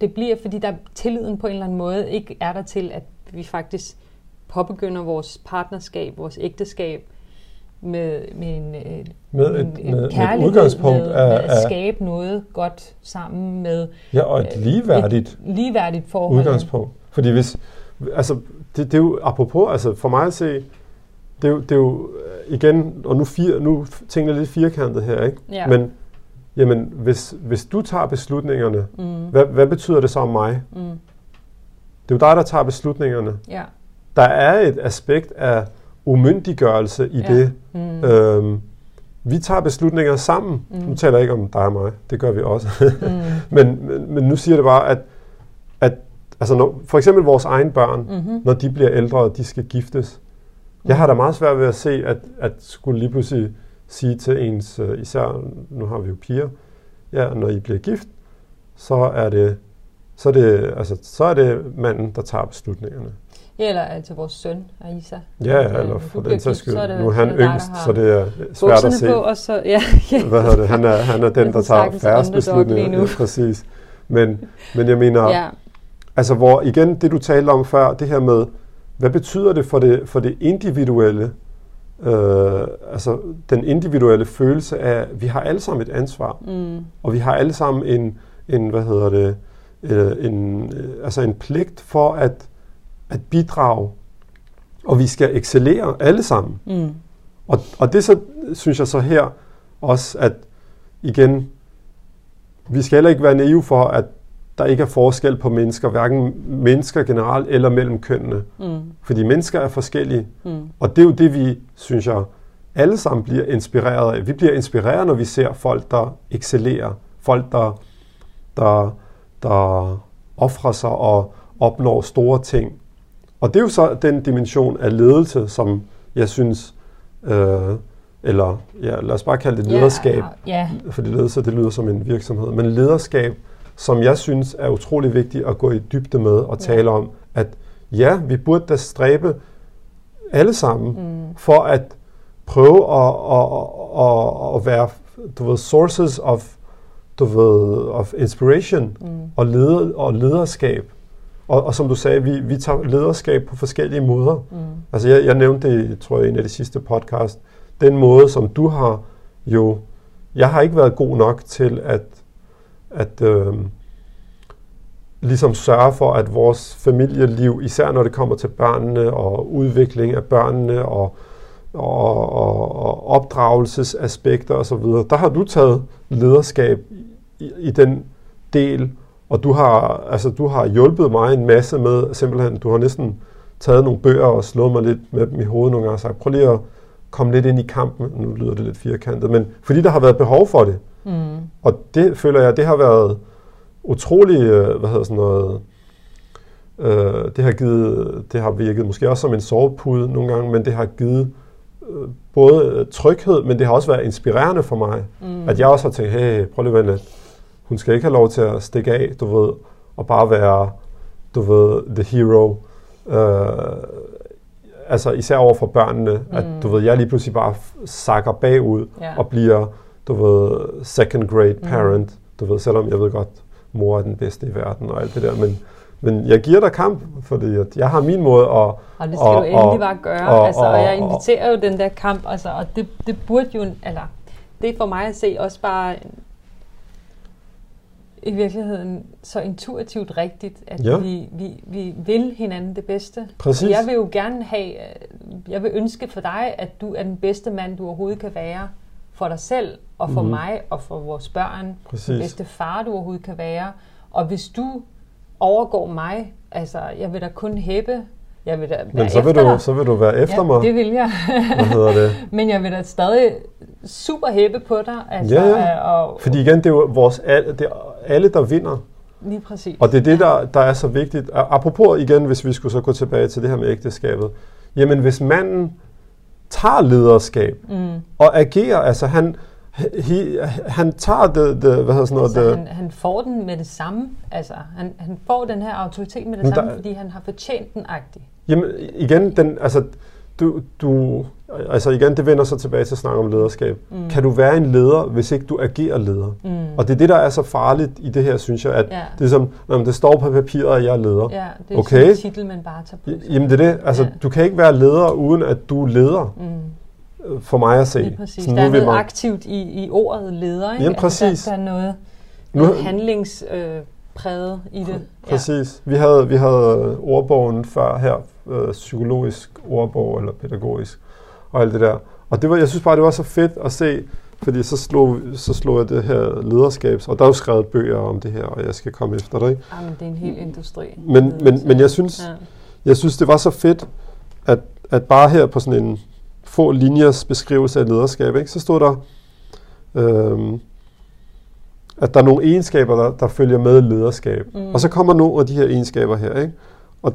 det bliver, fordi der tilliden på en eller anden måde ikke er der til, at vi faktisk påbegynder vores partnerskab, vores ægteskab med en kærlighed, et udgangspunkt med at skabe noget godt sammen med... Ja, og et ligeværdigt forhold. Udgangspunkt. Fordi hvis... Altså, det er jo apropos, altså for mig at se... Det er jo igen, og nu tænker jeg lidt firkantet her, ikke? Ja. Men jamen, hvis du tager beslutningerne, hvad betyder det så om mig? Det er jo dig, der tager beslutningerne. Ja. Der er et aspekt af umyndiggørelse i det. Vi tager beslutninger sammen. Nu taler jeg ikke om dig og mig, det gør vi også. men nu siger det bare, at altså, når, for eksempel vores egne børn, når de bliver ældre, og de skal giftes, jeg har da meget svært ved at se, at skulle lige pludselig sige til ens, især nu har vi jo piger, ja, når I bliver gift, så er det manden, der tager beslutningerne. Ja, eller altså vores søn, Aisa. Ja, eller for den sags skyld. Nu er han yngst, så det er svært at se. Bukserne på, og så, Hvad hedder det? Han er den, der tager færrest beslutninger. Ja, præcis. Men jeg mener, altså hvor igen, det du talte om før, det her med, hvad betyder det for det individuelle, altså den individuelle følelse af, at vi har alle sammen et ansvar, og vi har alle sammen en pligt for at bidrage, og vi skal excellere alle sammen. Og det så, synes jeg så her også, at igen, vi skal heller ikke være naive for, at der ikke er forskel på mennesker, hverken mennesker generelt eller mellem kønnene. Fordi mennesker er forskellige. Og det er jo det, vi, synes jeg, alle sammen bliver inspireret af. Vi bliver inspireret, når vi ser folk, der excellerer. Folk, der ofrer sig og opnår store ting. Og det er jo så den dimension af ledelse, som jeg synes, eller ja, lad os bare kalde det lederskab. Fordi ledelse, det lyder som en virksomhed. Men lederskab, som jeg synes er utrolig vigtigt at gå i dybde med og tale om, at ja, vi burde da stræbe alle sammen for at prøve at være, du ved, sources of, du ved, of inspiration og lederskab. Og som du sagde, vi tager lederskab på forskellige måder. Altså jeg nævnte det, tror jeg, i en af de sidste podcast, den måde, som du har jo, jeg har ikke været god nok til at ligesom sørge for, at vores familieliv, især når det kommer til børnene og udvikling af børnene og opdragelsesaspekter osv., der har du taget lederskab i den del, og du har hjulpet mig en masse med, simpelthen, du har næsten taget nogle bøger og slået mig lidt med dem i hovedet nogle gange og sagt, prøv lige at komme lidt ind i kampen, nu lyder det lidt firkantet, men fordi der har været behov for det. Og det føler jeg, det har været utrolig, det har virket måske også som en sovepude nogle gange, men det har givet både tryghed, men det har også været inspirerende for mig, at jeg også har tænkt, hey, prøv lige at vende, hun skal ikke have lov til at stikke af, du ved, og bare være, du ved, the hero, Altså især over for børnene, at du ved, jeg lige pludselig bare sakker bagud og bliver, du ved, second grade parent, du ved, selvom jeg ved godt, mor er den bedste i verden og alt det der, men jeg giver dig kamp, fordi at jeg har min måde at... Og det skal du endelig bare gøre, og jeg inviterer jo den der kamp, altså, og det burde jo, eller det er for mig at se også bare i virkeligheden så intuitivt rigtigt, at vi vil hinanden det bedste. Præcis. Jeg vil jo gerne have, jeg vil ønske for dig, at du er den bedste mand, du overhovedet kan være for dig selv, og for mig, og for vores børn. Præcis. Den bedste far, du overhovedet kan være. Og hvis du overgår mig, altså, jeg vil da kun hæppe. Jeg vil da være men så vil du være efter mig. Det vil jeg. Hvad hedder det? Men jeg vil da stadig super hæppe på dig. Altså, og fordi igen, det er jo vores det er alle, der vinder. Lige præcis. Og det er det, der er så vigtigt. Apropos igen, hvis vi skulle så gå tilbage til det her med ægteskabet. Jamen, hvis manden tager lederskab og agerer, altså han tager det hvad hedder sådan noget, altså, han får den med det samme, altså han får den her autoritet med det samme, fordi han har fortjent den agtigt. Jamen igen, den, altså du altså igen, det vender så tilbage til at snakke om lederskab. Kan du være en leder, hvis ikke du agerer leder? Og det er det, der er så farligt i det her, synes jeg, at det er som, når det står på papiret, at jeg er leder. Ja, det er sådan en titel, man bare tager på. Jamen det er det, altså du kan ikke være leder, uden at du er leder. For mig at se. Lige præcis. Sådan, der er noget aktivt i ordet leder, ikke? Jamen, præcis. Altså, der er noget handlingspræget i det. Præcis. Ja. Vi havde ordbogen før her, psykologisk ordbog eller pædagogisk og alt det der. Og det var, jeg synes bare, det var så fedt at se, fordi så slog jeg det her lederskabs, og der er jo skrevet bøger om det her, og jeg skal komme efter dig. Jamen, det er en hel industri. Men jeg synes, det var så fedt, at bare her på sådan en få linjers beskrivelse af lederskab, ikke? Så stod der, at der er nogle egenskaber, der følger med lederskab. Og så kommer nogle af de her egenskaber her, ikke? Og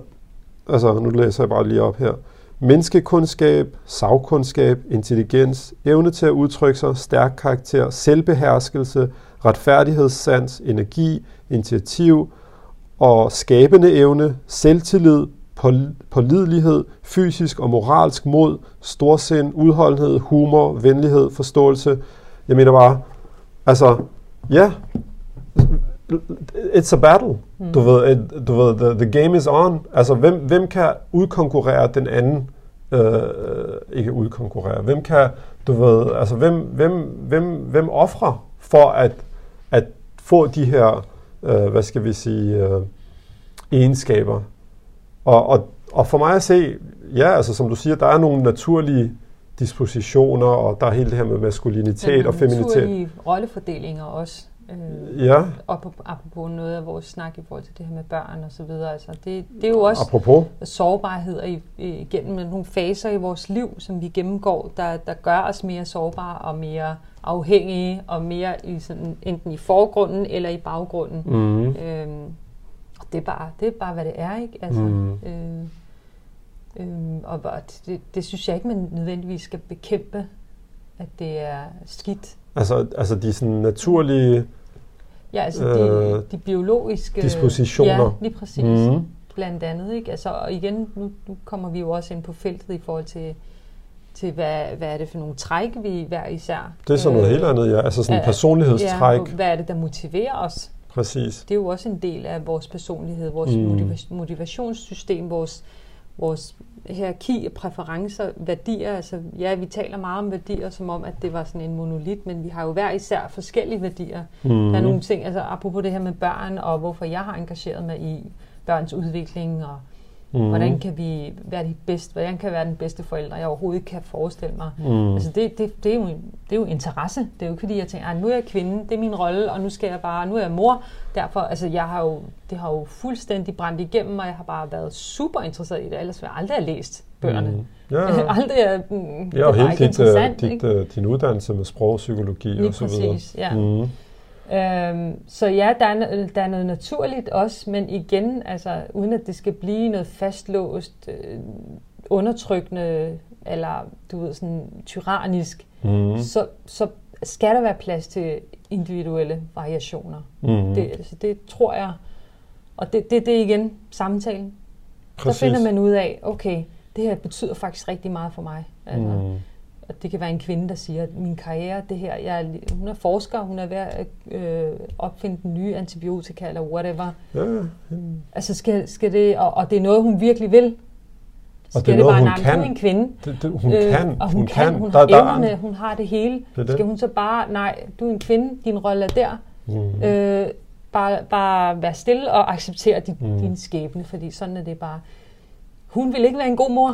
altså, nu læser jeg bare lige op her. Menneskekundskab, sagkundskab, intelligens, evne til at udtrykke sig, stærk karakter, selvbeherskelse, retfærdighedssans, energi, initiativ og skabende evne, selvtillid, pålidelighed, fysisk og moralsk mod, storsind, udholdenhed, humor, venlighed, forståelse. Jeg mener bare, altså, it's a battle. Du ved, the game is on. Altså, hvem kan udkonkurrere den anden? Ikke udkonkurrere. Hvem kan, du ved, altså, hvem offrer for at få de her, hvad skal vi sige, egenskaber? Og for mig at se, altså som du siger, der er nogle naturlige dispositioner, og der er hele det her med maskulinitet og feminitet. Naturlige rollefordelinger også. Og apropos noget af vores snak i forhold til det her med børn og så videre. Altså, det er jo også apropos sårbarheder igennem nogle faser i vores liv, som vi gennemgår, der gør os mere sårbare og mere afhængige, og mere i sådan, enten i forgrunden eller i baggrunden. Det er bare, hvad det er, ikke? Altså, og det synes jeg ikke, man nødvendigvis skal bekæmpe, at det er skidt. Altså de sådan naturlige... Ja, altså de biologiske... Dispositioner. Ja, lige præcis. Blandt andet, ikke? Altså, og igen, nu kommer vi jo også ind på feltet i forhold til hvad er det for nogle træk, vi hver især... Det er sådan noget helt andet, Altså sådan personlighedstræk. Ja, hvad er det, der motiverer os? Præcis. Det er jo også en del af vores personlighed, vores motivationssystem, vores hierarki, præferencer, værdier. Altså, vi taler meget om værdier, som om, at det var sådan en monolit, men vi har jo hver især forskellige værdier. Der er nogle ting, altså apropos det her med børn, og hvorfor jeg har engageret mig i børns udvikling, og hvordan kan vi være de bedste, hvordan kan jeg være den bedste forældre, jeg overhovedet kan forestille mig. Altså det er jo interesse. Det er jo ikke fordi, jeg tænker, nu er jeg kvinde, det er min rolle, og nu er jeg mor. Derfor, altså det har jo fuldstændig brændt igennem, og jeg har bare været super interesseret i det, ellers ville jeg aldrig have læst bøgerne. Det var ikke interessant. Din uddannelse med sprog, psykologi og så videre. Præcis, så der er noget naturligt også, men igen, altså uden at det skal blive noget fastlåst, undertrykkende eller du ved sådan tyrannisk, så skal der være plads til individuelle variationer. Det tror jeg, og det er igen samtalen. Præcis. Der finder man ud af, okay, det her betyder faktisk rigtig meget for mig. Altså, og det kan være en kvinde, der siger, at min karriere, det her, hun er forsker, hun er ved at opfinde den nye antibiotika, eller whatever. Ja. Altså, skal det, og det er noget, hun virkelig vil. Og skal det er noget, hun kan. Hun er en kvinde. Hun kan. Hun har evnerne, hun har det hele. Det. Skal hun så bare, nej, du er en kvinde, din rolle er der. Bare være stille og acceptere din skæbne, fordi sådan er det bare. Hun vil ikke være en god mor.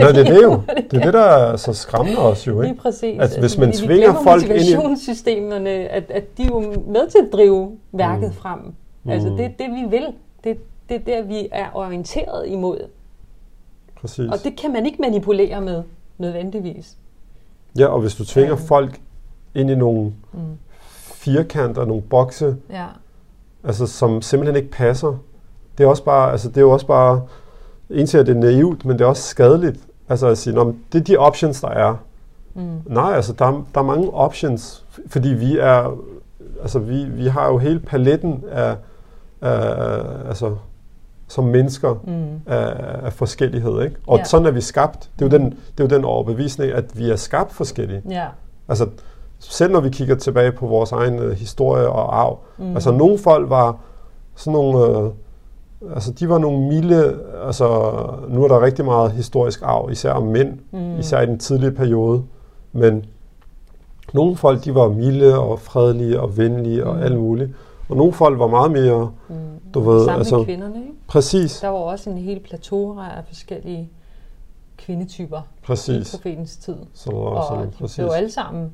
Nå, det er det, der så skræmmer os jo, ikke? Lige præcis. Altså, hvis man tvinger folk ind i motivationssystemerne, at de er jo med til at drive værket frem. Altså, det er det, vi vil. Det er der, vi er orienteret imod. Præcis. Og det kan man ikke manipulere med, nødvendigvis. Ja, og hvis du tvinger folk ind i nogle firkanter, nogle bokse, altså, som simpelthen ikke passer, det er også bare, altså, det er jo også bare, indtil at det er naivt, men det er også skadeligt. Altså at sige, det er de options, der er. Nej, altså der er mange options, fordi vi er, altså vi har jo hele paletten af altså som mennesker af forskellighed, ikke? Og sådan er vi skabt. Det er jo den overbevisning, at vi er skabt forskellige. Altså selv når vi kigger tilbage på vores egen historie og arv, altså nogle folk var sådan nogle altså, de var nogle milde, altså, nu er der rigtig meget historisk arv, især om mænd, især i den tidlige periode, men nogle folk, de var milde og fredelige og venlige og alt muligt, og nogle folk var meget mere, du ved, sammen altså... Sammen med kvinderne, ikke? Præcis. Der var også en hel plateaure af forskellige kvindetyper i profetens tid, de blev alle sammen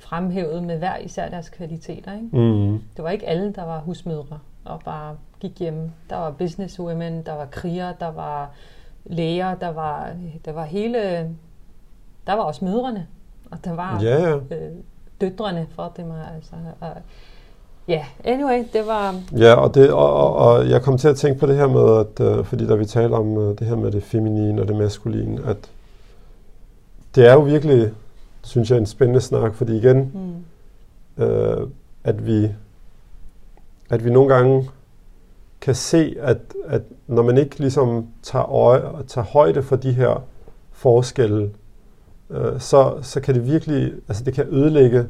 fremhævet med hver især deres kvaliteter, ikke? Det var ikke alle, der var husmødre og bare gik hjemme. Der var businesswomen, der var krigere, der var læger, der var hele... Der var også mødrene, og der var døtrene for dem. Altså, anyway, det var... Ja, og jeg kom til at tænke på det her med, at, fordi da vi taler om det her med det feminine og det maskuline, at det er jo virkelig, synes jeg, en spændende snak, fordi igen, at vi nogle gange kan se, at når man ikke ligesom tager højde for de her forskelle, så kan det virkelig, altså det kan ødelægge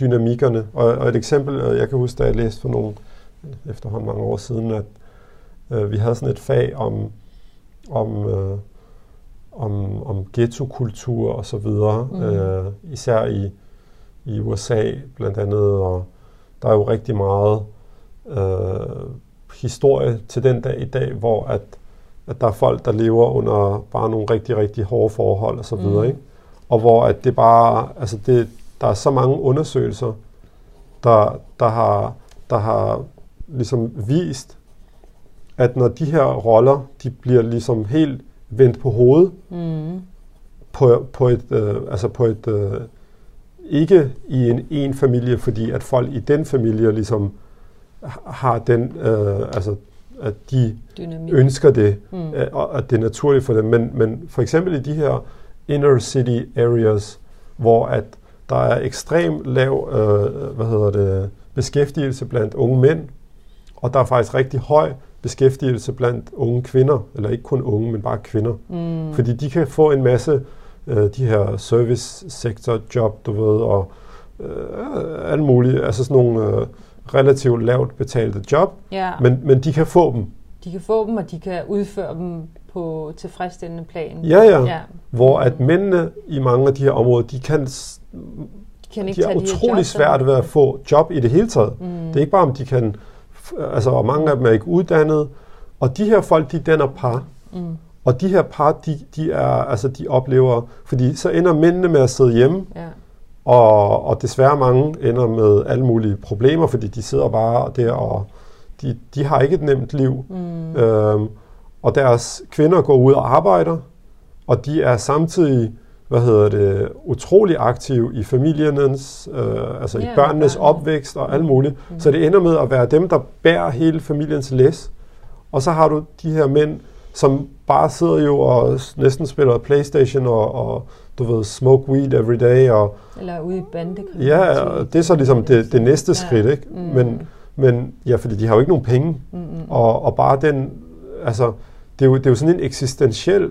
dynamikkerne. Og et eksempel, jeg kan huske, da jeg læste for nogle efterhånden mange år siden, at vi havde sådan et fag om ghettokultur og så videre, især i USA blandt andet, og der er jo rigtig meget historie til den dag i dag, hvor at der er folk, der lever under bare nogle rigtig, rigtig hårde forhold og så videre, ikke? Og hvor at det bare, altså der er så mange undersøgelser, der har ligesom vist, at når de her roller, de bliver ligesom helt vendt på hovedet på et ikke i en familie, fordi at folk i den familie ligesom har den, altså at de dynamik. Ønsker det, og at det er naturligt for dem. Men for eksempel i de her inner city areas, hvor at der er ekstrem lav, beskæftigelse blandt unge mænd, og der er faktisk rigtig høj beskæftigelse blandt unge kvinder, eller ikke kun unge, men bare kvinder. Fordi de kan få en masse de her service sektor job, du ved, og alt muligt, altså sådan nogle relativt lavt betalte job, men de kan få dem. De kan få dem, og de kan udføre dem på tilfredsstillende plan. Ja. Hvor at mændene i mange af de her områder, de er utrolig svært ved at få job i det hele taget. Det er ikke bare, om de kan, altså, og mange af dem er ikke uddannede, og de her folk, de danner par. Og de her par, de er, altså, de oplever, fordi så ender mændene med at sidde hjemme, og desværre mange ender med alle mulige problemer, fordi de sidder bare der, og de har ikke et nemt liv. Og deres kvinder går ud og arbejder, og de er samtidig, utrolig aktive i familiens, i børnenes opvækst og alt muligt. Så det ender med at være dem, der bærer hele familiens læs. Og så har du de her mænd, som bare sidder jo og næsten spiller PlayStation og du ved, smoke weed every day. Og, eller ude i bandekrig. Ja, det er så ligesom det næste skridt, ikke? Men fordi de har jo ikke nogen penge. Og bare den, altså, det er jo sådan en eksistentiel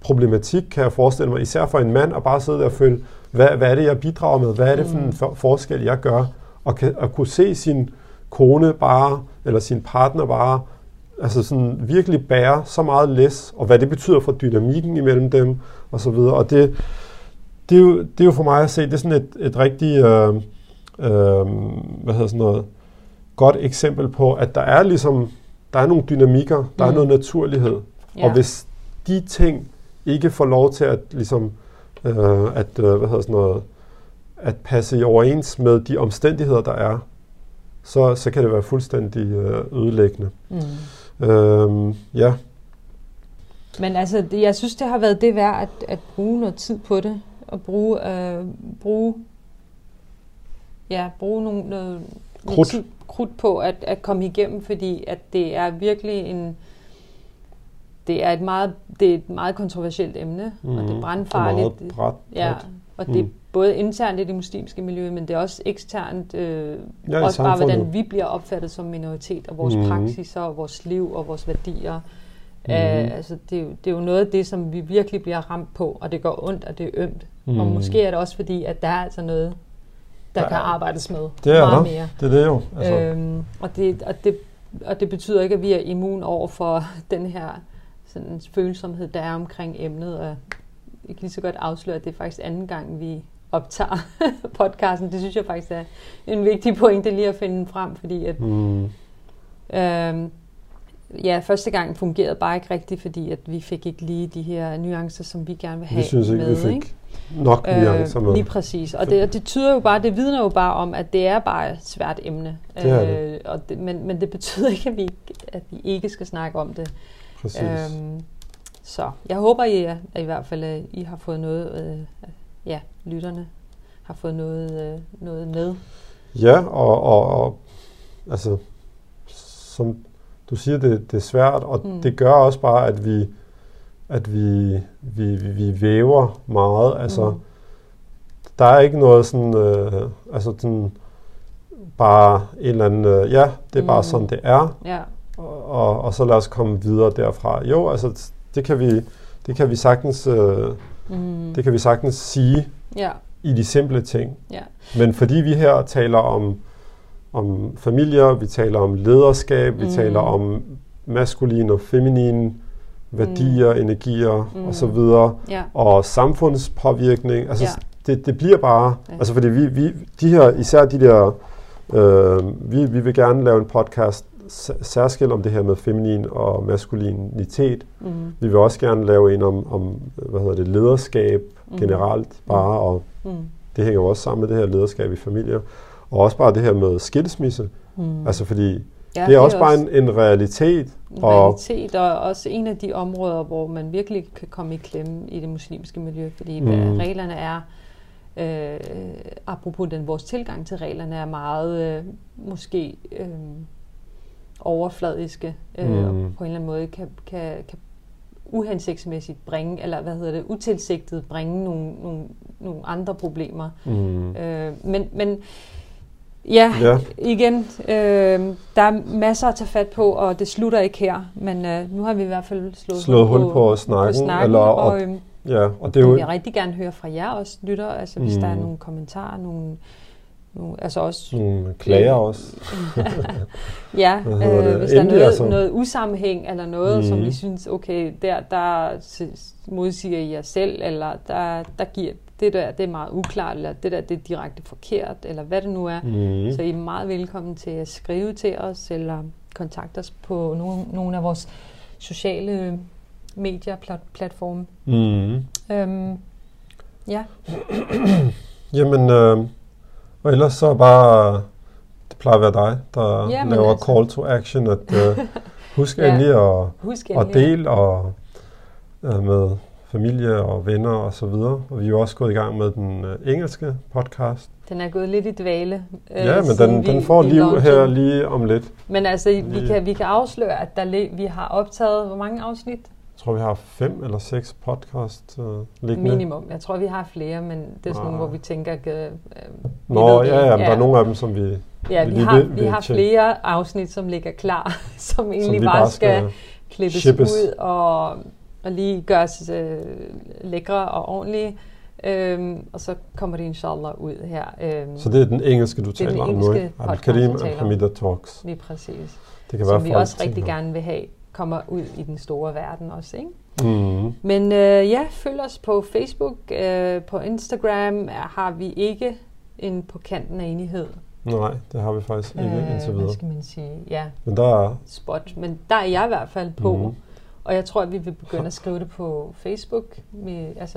problematik, kan jeg forestille mig, især for en mand, at bare sidde og føle, hvad er det, jeg bidrager med? Hvad er det for en forskel, jeg gør? Og kunne se sin kone bare, eller sin partner bare, altså sådan virkelig bære så meget læs, og hvad det betyder for dynamikken imellem dem, og så videre. Og det er jo for mig at se, det er sådan et rigtig, godt eksempel på, at der er ligesom, der er nogle dynamikker, der er noget naturlighed, og hvis de ting ikke får lov til at ligesom at passe i overens med de omstændigheder, der er, så kan det være fuldstændig ødelæggende. Men altså, jeg synes, det har været det værd at bruge noget tid på det, og bruge noget krudt på at komme igennem, fordi at det er virkelig det er et meget kontroversielt emne, og det er brandfarligt. Det er meget bræt. Og det er både internt i det muslimske miljø, men det er også eksternt, også bare hvordan vi bliver opfattet som minoritet, og vores praksiser, og vores liv, og vores værdier. Altså, det er jo noget af det, som vi virkelig bliver ramt på, og det går ondt, og det er ømt. Og måske er det også fordi, at der er altså noget, der kan arbejdes med meget mere. Det er det jo. Altså. Og det betyder ikke, at vi er immun over for den her sådan, følsomhed, der er omkring emnet. Og jeg kan lige så godt afsløre, at det er faktisk anden gang, vi optager podcasten. Det synes jeg faktisk er en vigtig pointe lige at finde frem, fordi at første gang fungerede bare ikke rigtigt, fordi at vi fik ikke lige de her nuancer, som vi gerne vil have. Vi synes ikke, vi fik nok nuancer med. Lige præcis. Og det tyder jo bare, det vidner jo bare om, at det er bare et svært emne. Det. Men det betyder ikke, at vi ikke skal snakke om det. Præcis. Så jeg håber, I har fået noget, lytterne har fået noget med. Ja, og altså, som du siger, det er svært, og det gør også bare, at vi væver meget. Altså, der er ikke noget sådan, bare en eller anden, det er bare sådan, det er. Ja. Og så lad os komme videre derfra. Jo, altså, det kan vi sagtens, det kan vi sagtens sige i de simple ting. Ja. Men fordi vi her taler om familier, vi taler om lederskab, vi taler om maskuline og feminine værdier, energier osv., og samfundspåvirkning. Altså, det bliver bare... Okay. Altså, fordi vi de her, især de der... Vi vil gerne lave en podcast særskilt om det her med feminin og maskulinitet. Vi vil også gerne lave en om lederskab generelt bare, og det hænger også sammen med det her lederskab i familier. Og også bare det her med skilsmisse. Altså fordi det er også bare en realitet. Og også en af de områder, hvor man virkelig kan komme i klemme i det muslimske miljø. Fordi reglerne er, apropos vores tilgang til reglerne, er meget overfladiske. Og på en eller anden måde kan uhensigtsmæssigt bringe, eller utilsigtet bringe nogle andre problemer. Der er masser at tage fat på, og det slutter ikke her, men nu har vi i hvert fald slået hul på snakken. Og det vil jeg rigtig gerne høre fra jer også, lytter, altså hvis der er nogle kommentarer, altså også... Nogle klager også. Hvis der er noget usammenhæng eller noget, som vi synes, okay, der modsiger I jer selv, eller der giver det der, det er meget uklart, eller det der, det er direkte forkert, eller hvad det nu er. Så I er meget velkommen til at skrive til os, eller kontakte os på nogle af vores sociale medier, platforme. Jamen... Og ellers så bare, det plejer at være dig, der laver call to action, at huske endelig at dele og, med familie og venner og så videre. Og vi er jo også gået i gang med den engelske podcast. Den er gået lidt i dvale. Men den får liv her lige om lidt. Men altså, vi kan afsløre, at vi har optaget, hvor mange afsnit? Jeg tror, vi har 5 eller 6 podcast liggende. Minimum. Jeg tror, vi har flere, men det er sådan nogle, hvor vi tænker... der er nogle af dem, som vi... Ja, vi har flere afsnit, som ligger klar, som egentlig bare skal klippes ud og lige gøres lækre og ordentlige. Og så kommer det inshallah ud her. Så det er den engelske, du taler om nu, ikke? Al-Karim and Hamidah Talks. Lige præcis. Det kan være, som vi også rigtig gerne vil have kommer ud i den store verden også, ikke? Mm. Men ja, følg os på Facebook, på Instagram har vi ikke en På Kanten af Enighed. Nej, det har vi faktisk ikke indtil videre. Hvad skal man sige? Ja, men der er spot. Men der er jeg i hvert fald på. Mm. Og jeg tror, at vi vil begynde at skrive det på Facebook,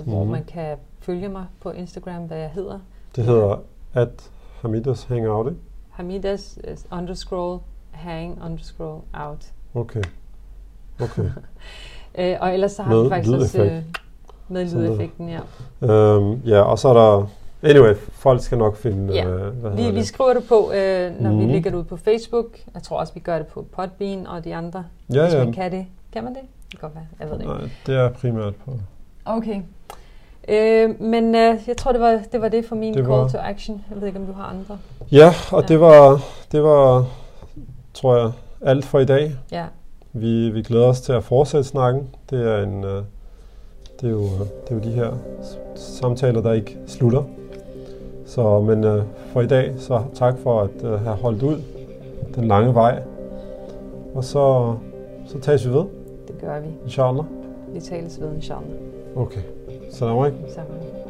hvor man kan følge mig på Instagram, hvad jeg hedder. Det hedder @Hamidas Hangout, ikke? Hamidas _hang_out. Okay. Og ellers så har vi faktisk også med lydeffekten, ja. Ja, og så er der... Anyway, folk skal nok finde... Ja. Vi skriver det på, når vi lægger det ud på Facebook. Jeg tror også, vi gør det på Podbean og de andre, hvis man kan det. Kan man det? Det kan godt være, jeg ved det ikke. Nej, det er primært på. Okay. Men jeg tror, det var det for min call to action. Jeg ved ikke, om du har andre. Ja, og ja. Det var, tror jeg, alt for i dag. Ja. Vi glæder os til at fortsætte snakken. Det er jo de her samtaler, der ikke slutter. Så, men for i dag, så tak for at have holdt ud den lange vej. Og så tages vi ved. Det gør vi. Inshallah. Vi tales ved, inshallah. Okay. Salam alaikum.